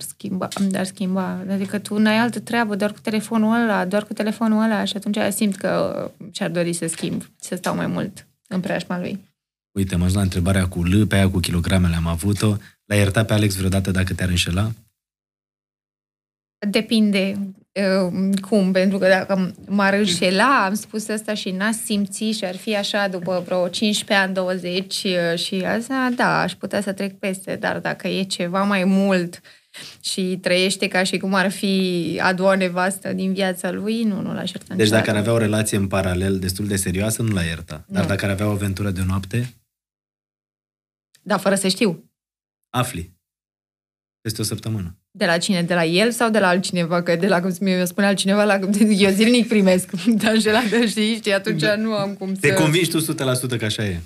schimba. Adică tu n-ai altă treabă, doar cu telefonul ăla și atunci simt că și-ar dori să schimb, să stau mai mult în preajma lui. Uite, m-aș da întrebarea cu L, pe aia cu kilogramele am avut-o. L-ai iertat pe Alex vreodată dacă te-ar înșela? Depinde cum, pentru că dacă m-ar înșela, am spus asta și n-aș simți și ar fi așa după vreo 15 ani, 20 și asta, da, aș putea să trec peste, dar dacă e ceva mai mult și trăiește ca și cum ar fi a doua nevastă din viața lui, nu l-aș ierta. Deci dacă ar avea o relație în paralel destul de serioasă, nu l-ai ierta. Dar dacă ar avea o aventură de noapte? Da, fără să știu. Afli. Peste o săptămână. De la cine? De la el sau de la altcineva? Că de la, cum spune altcineva, la, eu zilnic primesc danjelată, știi? Și atunci nu am cum să... Te convingi tu 100% că așa e.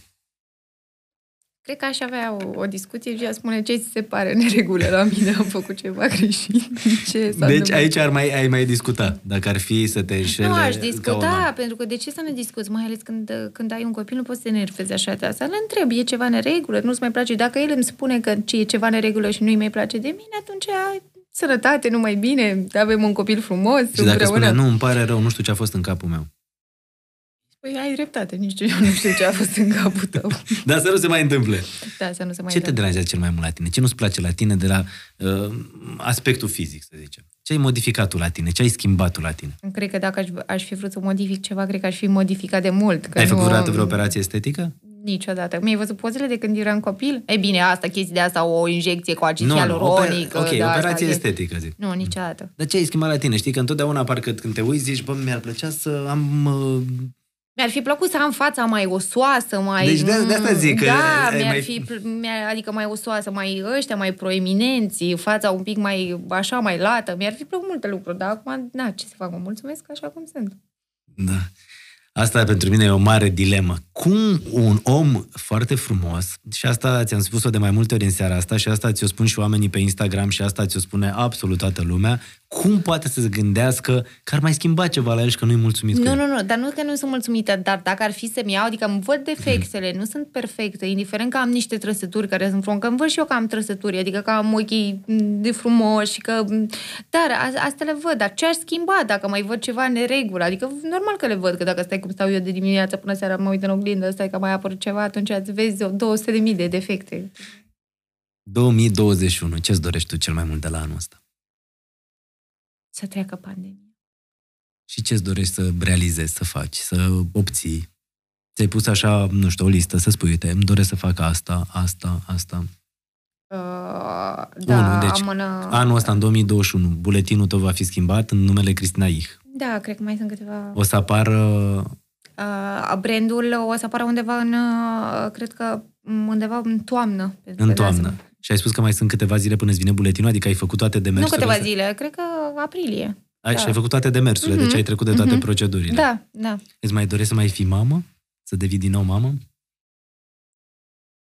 Cred că aș avea o discuție și a spune ce ți se pare neregulă la mine, am făcut ceva greșit. Deci aici ai mai discuta, dacă ar fi să te înșele. Nu, aș discuta, pentru că de ce să ne discuți? Mai ales când ai un copil, nu poți să te enervezi așa de asta. Le întreb, e ceva neregulă? Nu-ți mai place? Dacă el îmi spune că e ceva neregulă și nu-i mai place de mine, atunci sănătate, numai bine, avem un copil frumos. Și dacă spune, nu, îmi pare rău, nu știu ce a fost în capul meu. Păi ai dreptate, eu nu știu ce a fost în capul tău. Dar să nu se mai întâmple. Da, să nu se mai întâmple. Ce te deranjează cel mai mult la tine? Ce nu-ți place la tine de la aspectul fizic, să zicem? Ce ai modificat tu la tine? Ce ai schimbat tu la tine? Cred că dacă aș fi vrut să modific ceva, cred că aș fi modificat de mult. Că ai făcut vreodată vreo operație estetică? Niciodată. Mi-ai văzut pozele de când eram copil? Ei bine, asta, chestia de asta, o injecție cu acid hialuronic. Ok, operație estetică, zic. Nu, niciodată. Dar ce ai schimbat la tine? Știi că întotdeauna parcă când te uiți, zici, bă, mi-ar plăcea să am... Mi-ar fi plăcut să am fața mai osoasă, mai... Deci de asta zic că... Da, adică mai osoasă, mai ăștia, mai proeminenți, fața un pic mai, așa, mai lată. Mi-ar fi plăcut multe lucruri, dar acum, na, ce să fac? Mă mulțumesc așa cum sunt. Da. Asta pentru mine e o mare dilemă. Cum un om foarte frumos, și asta ți-am spus-o de mai multe ori în seara asta, și asta ți-o spun și oamenii pe Instagram, și asta ți-o spune absolut toată lumea, cum poate să se gândească că ar mai schimba ceva la el și că nu-i mulțumit? Nu, dar nu că nu sunt mulțumită, dar dacă ar fi să-mi iau, adică îmi văd defectele, nu sunt perfecte, indiferent că am niște trăsături care sunt frumos, că îmi văd și eu că am trăsături, adică că am ochii de frumos și că... Dar asta le văd, dar ce aș schimba dacă mai văd ceva în neregulă? Adică normal că le văd, că dacă stai cum stau eu de dimineață până seara, mă uit în oglindă, stai că mai apărut ceva, atunci îți vezi 200.000 de defecte. 2021, ce-ți dorești tu cel mai mult de la anul ăsta? Să treacă pandemia. Și ce-ți dorești să realizezi, să faci, să obții? Ți-ai pus așa, nu știu, o listă, să spui, uite, îmi doresc să fac asta, asta, asta. Deci, anul ăsta, în 2021, buletinul tău va fi schimbat în numele Cristina Ich. Da, cred că mai sunt câteva... O să apară... Brandul o să apară undeva în... cred că undeva în toamnă. În toamnă. Și ai spus că mai sunt câteva zile până îți vine buletinul, adică ai făcut toate demersurile. Nu câteva zile, cred că aprilie. Da. Și ai făcut toate demersurile, deci ai trecut de toate procedurile. Da. Îți mai dorești să mai fii mamă? Să devii din nou mamă?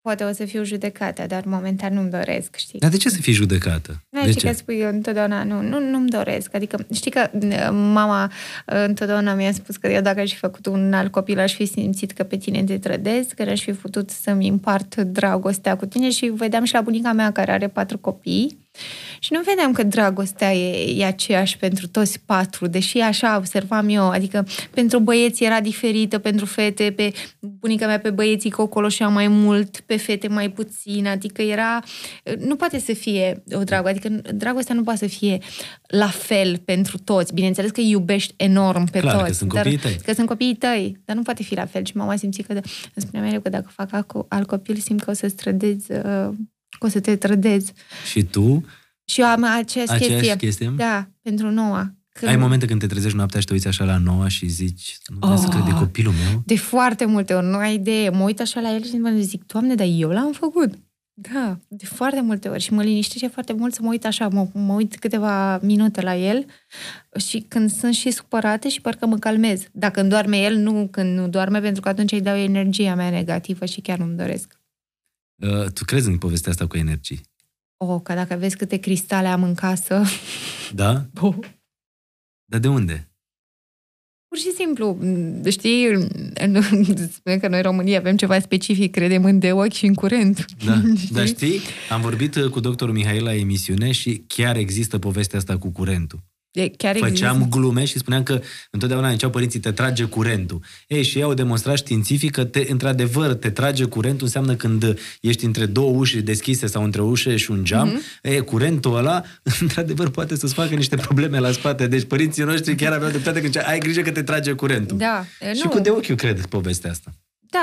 Poate o să fiu judecată, dar momentan nu-mi doresc, știi? Dar de ce să fii judecată? De ce? Că spui eu întotdeauna, nu-mi doresc. Adică, știi că mama întotdeauna mi-a spus că eu dacă aș fi făcut un alt copil, aș fi simțit că pe tine te trădesc, că aș fi putut să-mi împart dragostea cu tine și vedeam și la bunica mea care are 4 copii. Și nu vedeam că dragostea e aceeași pentru toți 4, deși așa observam eu, adică pentru băieți era diferită, pentru fete, pe bunica mea pe băieții cocoloșea mai mult, pe fete mai puțin, adică era, nu poate să fie o dragoste, adică dragostea nu poate să fie la fel pentru toți, bineînțeles că iubești enorm pe clar, toți, că sunt copiii tăi, dar nu poate fi la fel și mama simți că, îmi spunea mereu că dacă fac alt copil simt că o să strădezi... că o să te trădezi. Și tu? Și eu am aceeași chestie. Da, pentru Noah. Ai momente când te trezești noaptea și te uiți așa la Noah și zici, nu vreau să cred de copilul meu? De foarte multe ori, nu ai idee. Mă uit așa la el și mă zic, Doamne, dar eu l-am făcut. Da, de foarte multe ori. Și mă liniștește foarte mult să mă uit așa, mă uit câteva minute la el și când sunt și supărate și parcă mă calmez. Dacă îmi doarme el, nu când nu doarme, pentru că atunci îi dau energia mea negativă și chiar nu-mi doresc. Tu crezi în povestea asta cu energii? Că dacă vezi câte cristale am în casă... Da? Dar de unde? Pur și simplu, știi, spune că noi România avem ceva specific, credem în de ochi și în curent. Da, dar știi, am vorbit cu doctorul Mihai la emisiune și chiar există povestea asta cu curentul. Făceam glume și spuneam că întotdeauna înceau părinții, te trage curentul. Ei, și ei au demonstrat științific că într-adevăr te trage curentul, înseamnă când ești între două uși deschise sau între o ușă și un geam, curentul ăla, într-adevăr, poate să-ți facă niște probleme la spate. Deci părinții noștri chiar aveau dreptate când ai grijă că te trage curentul. Da, și cu de ochiul cred povestea asta.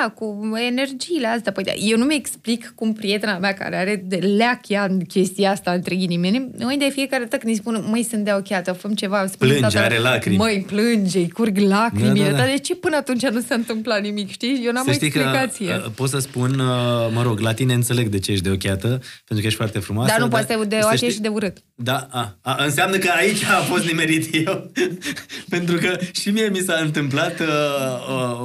da, cu energiile astea. Păi, da, eu nu mi-explic cum prietena mea, care are de leac ea în chestia asta, între ghinimene, noi de fiecare dată când îi spun, măi, sunt deocheată, fă-mi ceva, plânge, are lacrimi. Măi, plânge, îi curg lacrimile, da, da, da. Dar de ce până atunci nu s-a întâmplat nimic, știi? Eu n-am o explicație. Că, pot să spun, mă rog, la tine înțeleg de ce ești deocheată, pentru că ești foarte frumoasă. Dar nu poți să deochești și de urât. Da, înseamnă că aici a fost nimerit eu, pentru că și mie mi s-a întâmplat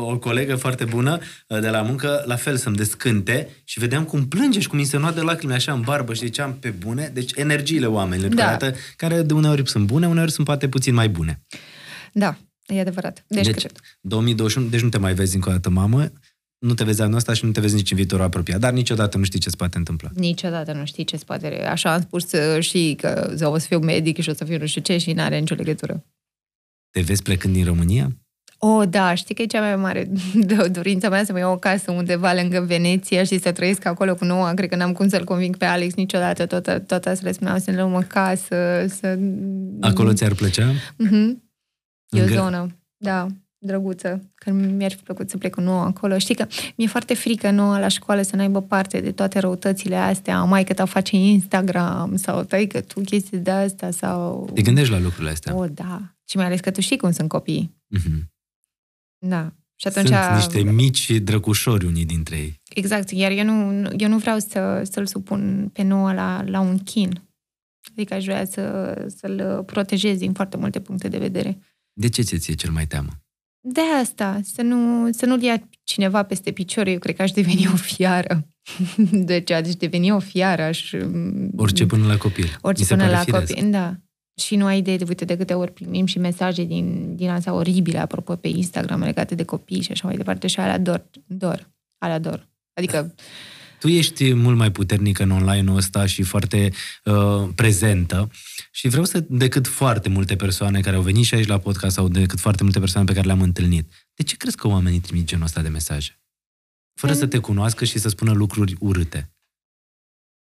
o colegă foarte bună de la muncă, la fel să-mi descânte și vedeam cum plânge și cum insenua de lacrimi așa în barbă și ziceam pe bune, deci energiile oamenilor, da, care de uneori sunt bune, uneori sunt poate puțin mai bune. Da, e adevărat. Deci 2021, deci nu te mai vezi încă o dată, mamă, nu te vezi anul ăsta și nu te vezi nici în viitorul apropiat, dar niciodată nu știi ce se poate întâmpla. Niciodată nu știi ce se poate. Așa am spus și că o să fiu medic și o să fiu nu știu ce și n-are nicio legătură. Te vezi plecând din România? Oh, da, știi că e cea mai mare dorința mea, să-mi iau o casă undeva lângă Veneția și să trăiesc acolo cu Noah. Cred că n-am cum să-l convinc pe Alex niciodată, toată să le spuneam să ne luăm o casă, să... Acolo ți-ar plăcea? E o zonă, da, drăguță, că mi-ar fi plăcut să plec cu Noah acolo. Știi că mi-e foarte frică Noah la școală să n-aibă parte de toate răutățile astea, maică ta face Instagram sau taică tu chestii de astea sau... Te gândești la lucrurile astea? Oh, da. Și mai ales că tu știi cum sunt copiii. Da. Și atunci sunt niște mici drăgușori unii dintre ei. Exact. Iar eu nu vreau să-l supun pe Noah la un chin. Adică aș vrea să-l protejez din foarte multe puncte de vedere. De ce ți-e cel mai teamă? De asta, să nu-l ia cineva peste picior. Eu cred că aș deveni o fiară. Deci aș deveni o fiară. Orice până la copil. Orice până la copil, da. Și nu ai idee, uite, de câte ori primim și mesaje din asta oribile, apropo, pe Instagram, legate de copii și așa mai departe. Și alea dor. Adică... Tu ești mult mai puternică în online-ul ăsta și foarte prezentă și vreau decât foarte multe persoane care au venit și aici la podcast sau decât foarte multe persoane pe care le-am întâlnit. De ce crezi că oamenii trimit genul ăsta de mesaje? Fără să te cunoască și să spună lucruri urâte.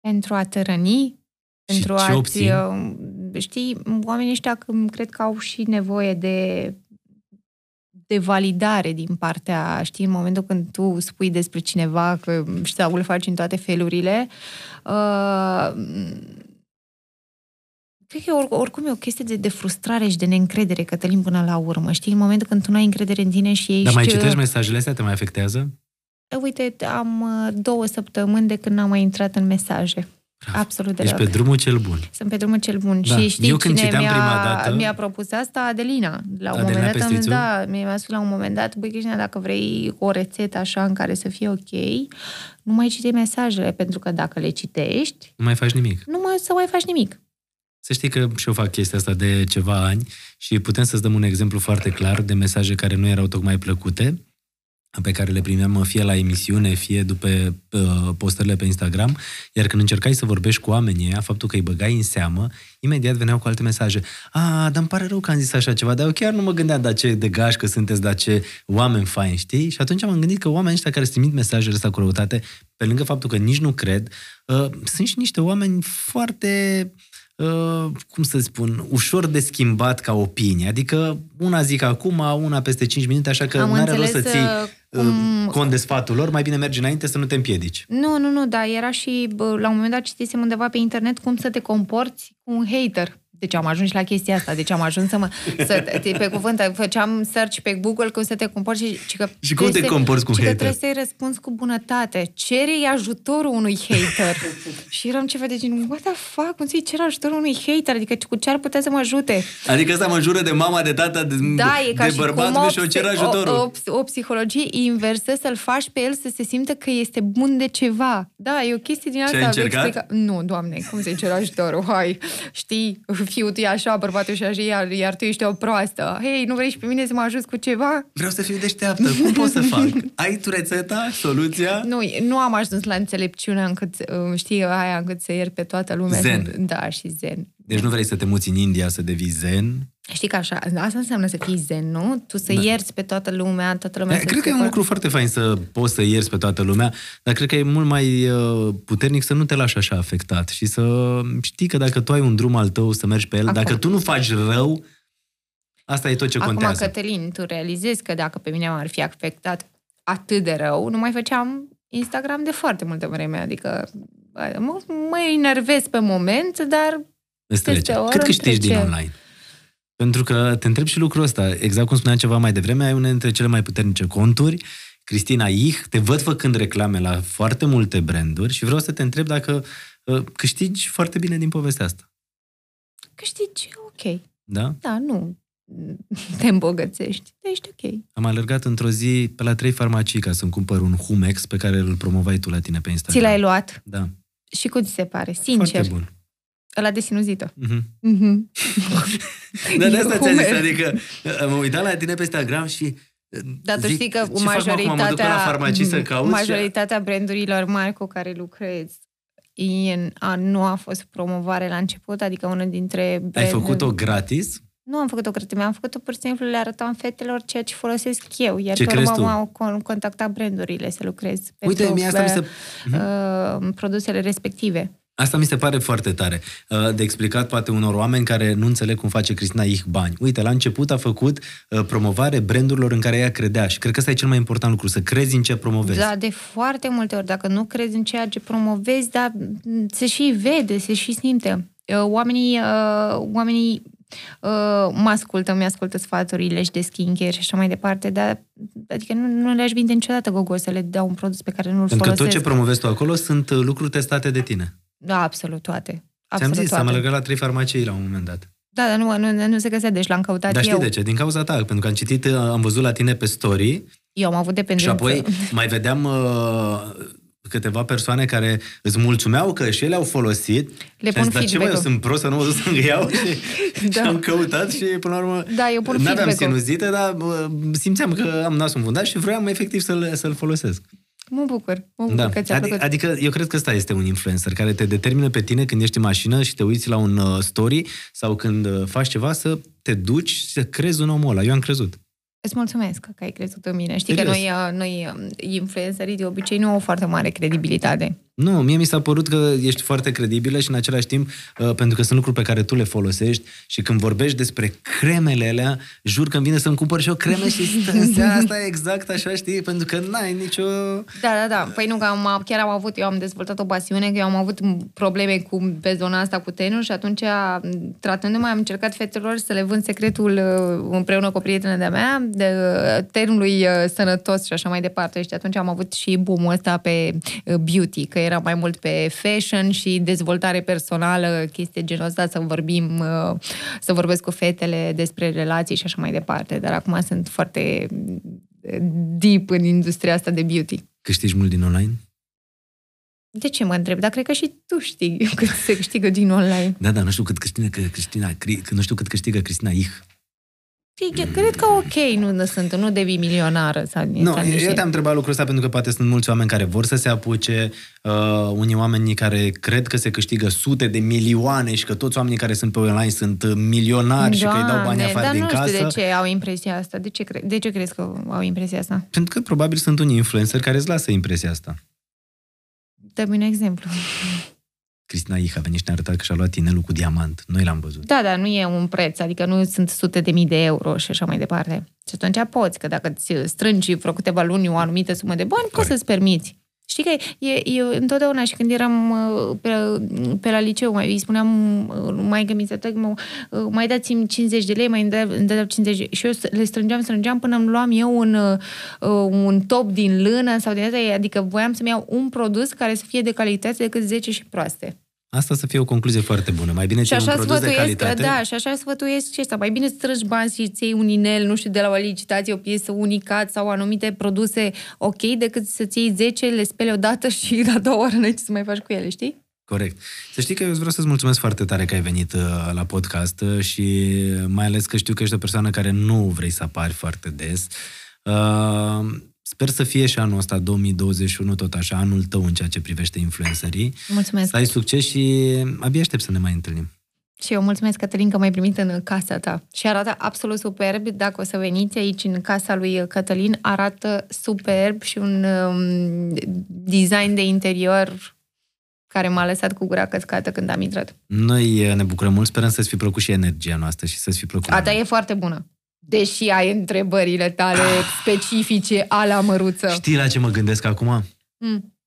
Pentru a te răni? Pentru știi, oamenii ăștia cred că au și nevoie de validare din partea, știi, în momentul când tu spui despre cineva că sau îl faci în toate felurile, cred că oricum e o chestie de frustrare și de neîncredere, Cătălin, până la urmă, știi, în momentul când tu nu ai încredere în tine și ești... Dar mai citești mesajele astea? Te mai afectează? Uite, am 2 săptămâni de când n-am mai intrat în mesaje. Absolut deloc. Ești pe drumul cel bun. Sunt pe drumul cel bun. Da. Și știi, eu când cine mi-a propus asta? Adelina. La un moment dat, mi-a spus la un moment dat, băi, Cristina, dacă vrei o rețetă așa în care să fie ok, nu mai citești mesajele, pentru că dacă le citești... Nu mai faci nimic. Nu mai faci nimic. Să știi că și eu fac chestia asta de ceva ani și putem să-ți dăm un exemplu foarte clar de mesaje care nu erau tocmai plăcute, pe care le primeam fie la emisiune, fie după postările pe Instagram, iar când încercai să vorbești cu oamenii ăia, faptul că îi băgai în seamă, imediat veneau cu alte mesaje. A, dar îmi pare rău că am zis așa ceva, dar eu chiar nu mă gândeam, dar ce de gașcă sunteți, dar ce oameni faini, știi? Și atunci am gândit că oamenii ăștia care îți trimit mesajele astea cu răutate, pe lângă faptul că nici nu cred, sunt și niște oameni foarte... cum să spun, ușor de schimbat ca opinie. Adică una zic acum, una peste 5 minute, așa că n-are rost să ții cont de sfatul lor, mai bine mergi înainte să nu te împiedici. Nu, dar era și la un moment dat citisem undeva pe internet cum să te comporți cu un hater. Deci am ajuns și la chestia asta. Deci am ajuns pe cuvânt, făceam search pe Google cum să te comporți și cum te comporți cu hater? Că trebuie să-i răspunzi cu bunătate. Cere-i ajutorul unui hater. Și eram ceva de genul, what the fuck? Cum să-i cer ajutorul unui hater? Adică cu ce ar putea să mă ajute? Adică asta mă jură de mama, de tata, de bărbat și o cer ajutorul. O psihologie inversă, să-l faci pe el să se simtă că este bun de ceva. Da, e o chestie din asta. Nu, Doamne, cum să-i cer ajutorul? Hai, știi... Fiu, tu e așa, bărbatul și așa, iar tu ești o proastă. Hei, nu vrei și pe mine să mă ajut cu ceva? Vreau să fiu deșteaptă. Cum pot să fac? Ai tu rețeta? Soluția? Nu am ajuns la înțelepciunea încât, știi, aia încât să iert pe toată lumea. Zen. Da, și zen. Deci nu vrei să te muți în India, să devii zen? Știi că așa, asta înseamnă să fii zen, nu? Tu să ierți pe toată lumea, Cred că e un lucru foarte fain să poți să ierți pe toată lumea, dar cred că e mult mai puternic să nu te lași așa afectat și să știi că dacă tu ai un drum al tău să mergi pe el, dacă tu nu faci rău, asta e tot ce contează. Acum, Cătălin, tu realizezi că dacă pe mine m-ar fi afectat atât de rău, nu mai făceam Instagram de foarte multă vreme, adică mă enervez pe moment, dar îți trece. Cât câștigi din online? Pentru că te întreb și lucrul ăsta, exact cum spuneam ceva mai devreme, ai unele dintre cele mai puternice conturi, Cristina Ich, te văd făcând reclame la foarte multe branduri și vreau să te întreb dacă câștigi foarte bine din povestea asta. Câștigi ok. Da? Da, nu te îmbogățești, dar ești ok. Am alergat într-o zi pe la 3 farmacii ca să-mi cumpăr un Humex pe care îl promovai tu la tine pe Instagram. Ți l-ai luat? Da. Și cum ți se pare? Sincer. Foarte bun. Ăla de sinuzită. Dar de asta ți-a zis, adică mă uitam la tine pe Instagram și dar tu știi că majoritatea brandurilor mari cu care lucrez nu a fost promovare la început, adică unul dintre... Ai făcut-o gratis? Nu am făcut-o gratis, mi-am făcut-o pur și simplu, le arătam fetelor ceea ce folosesc eu, iar pe urmă m-au contactat brandurile să lucrez pentru produsele respective. Asta mi se pare foarte tare. De explicat poate unor oameni care nu înțeleg cum face Cristina Ich bani. Uite, la început a făcut promovare brandurilor în care ea credea și cred că ăsta e cel mai important lucru, să crezi în ce promovezi. Da, de foarte multe ori, dacă nu crezi în ceea ce promovezi, dar se și vede, se și simte. Oamenii mă ascultă, mi-ascultă sfaturile și de skincare și așa mai departe, dar adică nu le-aș vinde niciodată gogor să le dau un produs pe care nu-l folosesc. Pentru că tot ce promovezi tu acolo sunt lucruri testate de tine. Da, absolut toate. Ți-am zis, am alergat la 3 farmacii la un moment dat. Da, dar nu se găsea, deci l-am căutat eu. Dar știi de ce? Din cauza ta, pentru că am citit, am văzut la tine pe story. Eu am avut dependență. Și apoi mai vedeam câteva persoane care îți mulțumeau că și ele au folosit. Le pun feedback-ul. Dar ce mai, eu sunt prost să nu mă duc să-mi iau și am căutat și până la urmă... Da, eu pun feedback-ul. N-aveam sinuzită, dar simțeam că am nasul înfundat și vroiam efectiv să-l folosesc. Mă bucur da. Că ți-a plăcut. Adică eu cred că ăsta este un influencer care te determină pe tine când ești în mașină și te uiți la un story sau când faci ceva să te duci și să crezi în omul ăla. Eu am crezut. Îți mulțumesc că ai crezut în mine. Știi serios? Că noi influencerii de obicei nu au foarte mare credibilitate. Nu, mie mi s-a părut că ești foarte credibilă și în același timp, pentru că sunt lucruri pe care tu le folosești și când vorbești despre cremele alea, jur că îmi vine să-mi cumpăr și o creme și stă asta exact așa, știi? Pentru că n-ai nicio... Da. Păi nu, că chiar am avut, eu am dezvoltat o pasiune, că eu am avut probleme pe zona asta cu tenul și atunci, tratându-mă, am încercat fetelor să le vând secretul împreună cu o prietenă de-a mea, de tenului sănătos și așa mai departe. Și atunci am avut și boom-ul ăsta pe beauty, că era mai mult pe fashion și dezvoltare personală, chestii genul ăsta, să vorbesc cu fetele despre relații și așa mai departe. Dar acum sunt foarte deep în industria asta de beauty. Câștigi mult din online? De ce mă întreb? Dar cred că și tu știi cât se câștigă din online. Da, nu știu cât câștigă Cristina Ich. Cred că ok, nu devii milionară. Eu te-am întrebat lucrul ăsta pentru că poate sunt mulți oameni care vor să se apuce, unii oameni care cred că se câștigă sute de milioane și că toți oamenii care sunt pe online sunt milionari și că îi dau bani afară din casă. Dar nu știu de ce au impresia asta. De ce crezi că au impresia asta? Pentru că probabil sunt unii influenceri care îți lasă impresia asta. Dă-mi un exemplu. Cristina Ich a venit și ne-a arătat că și-a luat inelul cu diamant. Noi l-am văzut. Da, dar nu e un preț, adică nu sunt sute de mii de euro și așa mai departe. Și atunci poți, că dacă îți strângi vreo câteva luni o anumită sumă de bani, poți să-ți permiți. Știi că eu întotdeauna și când eram pe la liceu, îi spuneam mai gămițătă, mai dați-mi 50 de lei, mai îmi dădeau 50 de lei. Și eu le strângeam până îmi luam eu un top din lână sau din asta, adică voiam să-mi iau un produs care să fie de calitate decât 10 și proaste. Asta să fie o concluzie foarte bună. Mai bine ții un produs de calitate. Da, și așa sfătuiesc și asta. Mai bine strângi bani și îți iei un inel, nu știu, de la o licitație, o piesă unicat sau anumite produse ok, decât să-ți iei 10, le speli odată și la 2 ore n-ai ce să mai faci cu ele, știi? Corect. Să știi că eu vreau să-ți mulțumesc foarte tare că ai venit la podcast și mai ales că știu că ești o persoană care nu vrei să apari foarte des. Sper să fie și anul ăsta, 2021, tot așa, anul tău în ceea ce privește influencerii. Mulțumesc! Să ai succes și abia aștept să ne mai întâlnim. Și eu mulțumesc, Cătălin, că m-ai primit în casa ta. Și arată absolut superb. Dacă o să veniți aici, în casa lui Cătălin, arată superb și un design de interior care m-a lăsat cu gura căscată când am intrat. Noi ne bucurăm mult, sperăm să-ți fi plăcut și energia noastră și să-ți fi plăcut. A ta e foarte bună. Deși ai întrebările tale specifice a la măruță. Știi la ce mă gândesc acum?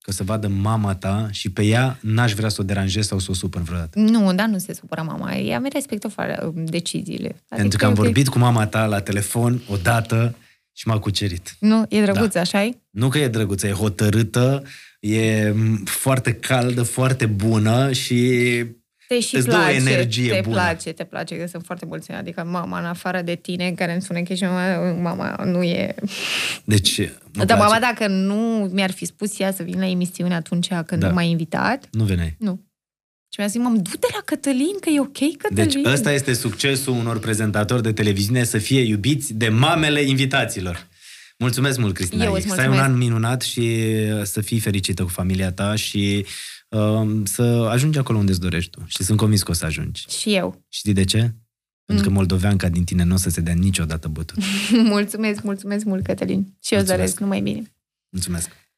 Că o să vadă mama ta și pe ea n-aș vrea să o deranjez sau să o supăr vreodată. Nu, dar nu se supără mama. Ea mi respectă deciziile. Adică pentru că am vorbit cu mama ta la telefon odată și m-a cucerit. Nu, e drăguță, da. Așa-i? Nu că e drăguță, e hotărâtă, e foarte caldă, foarte bună și... Îți dă o energie bună. Te place, că sunt foarte mulți. Adică mama, în afară de tine, care îmi spune că și mama nu e... Deci, dar mama, dacă nu mi-ar fi spus ea să vin la emisiune atunci când da. Nu m-a invitat... Nu veneai. Nu. Și mi-a zis, du-te la Cătălin, că e ok, Cătălin. Deci ăsta este succesul unor prezentatori de televiziune, să fie iubiți de mamele invitaților. Mulțumesc mult, Cristina. Să ai un an minunat și să fii fericită cu familia ta și... să ajungi acolo unde îți dorești tu. Și sunt convins că o să ajungi. Și eu. Știi de ce? Pentru că moldoveanca din tine nu o să se dea niciodată bătut. Mulțumesc mult, Cătălin. Și eu îți doresc numai bine. Mulțumesc.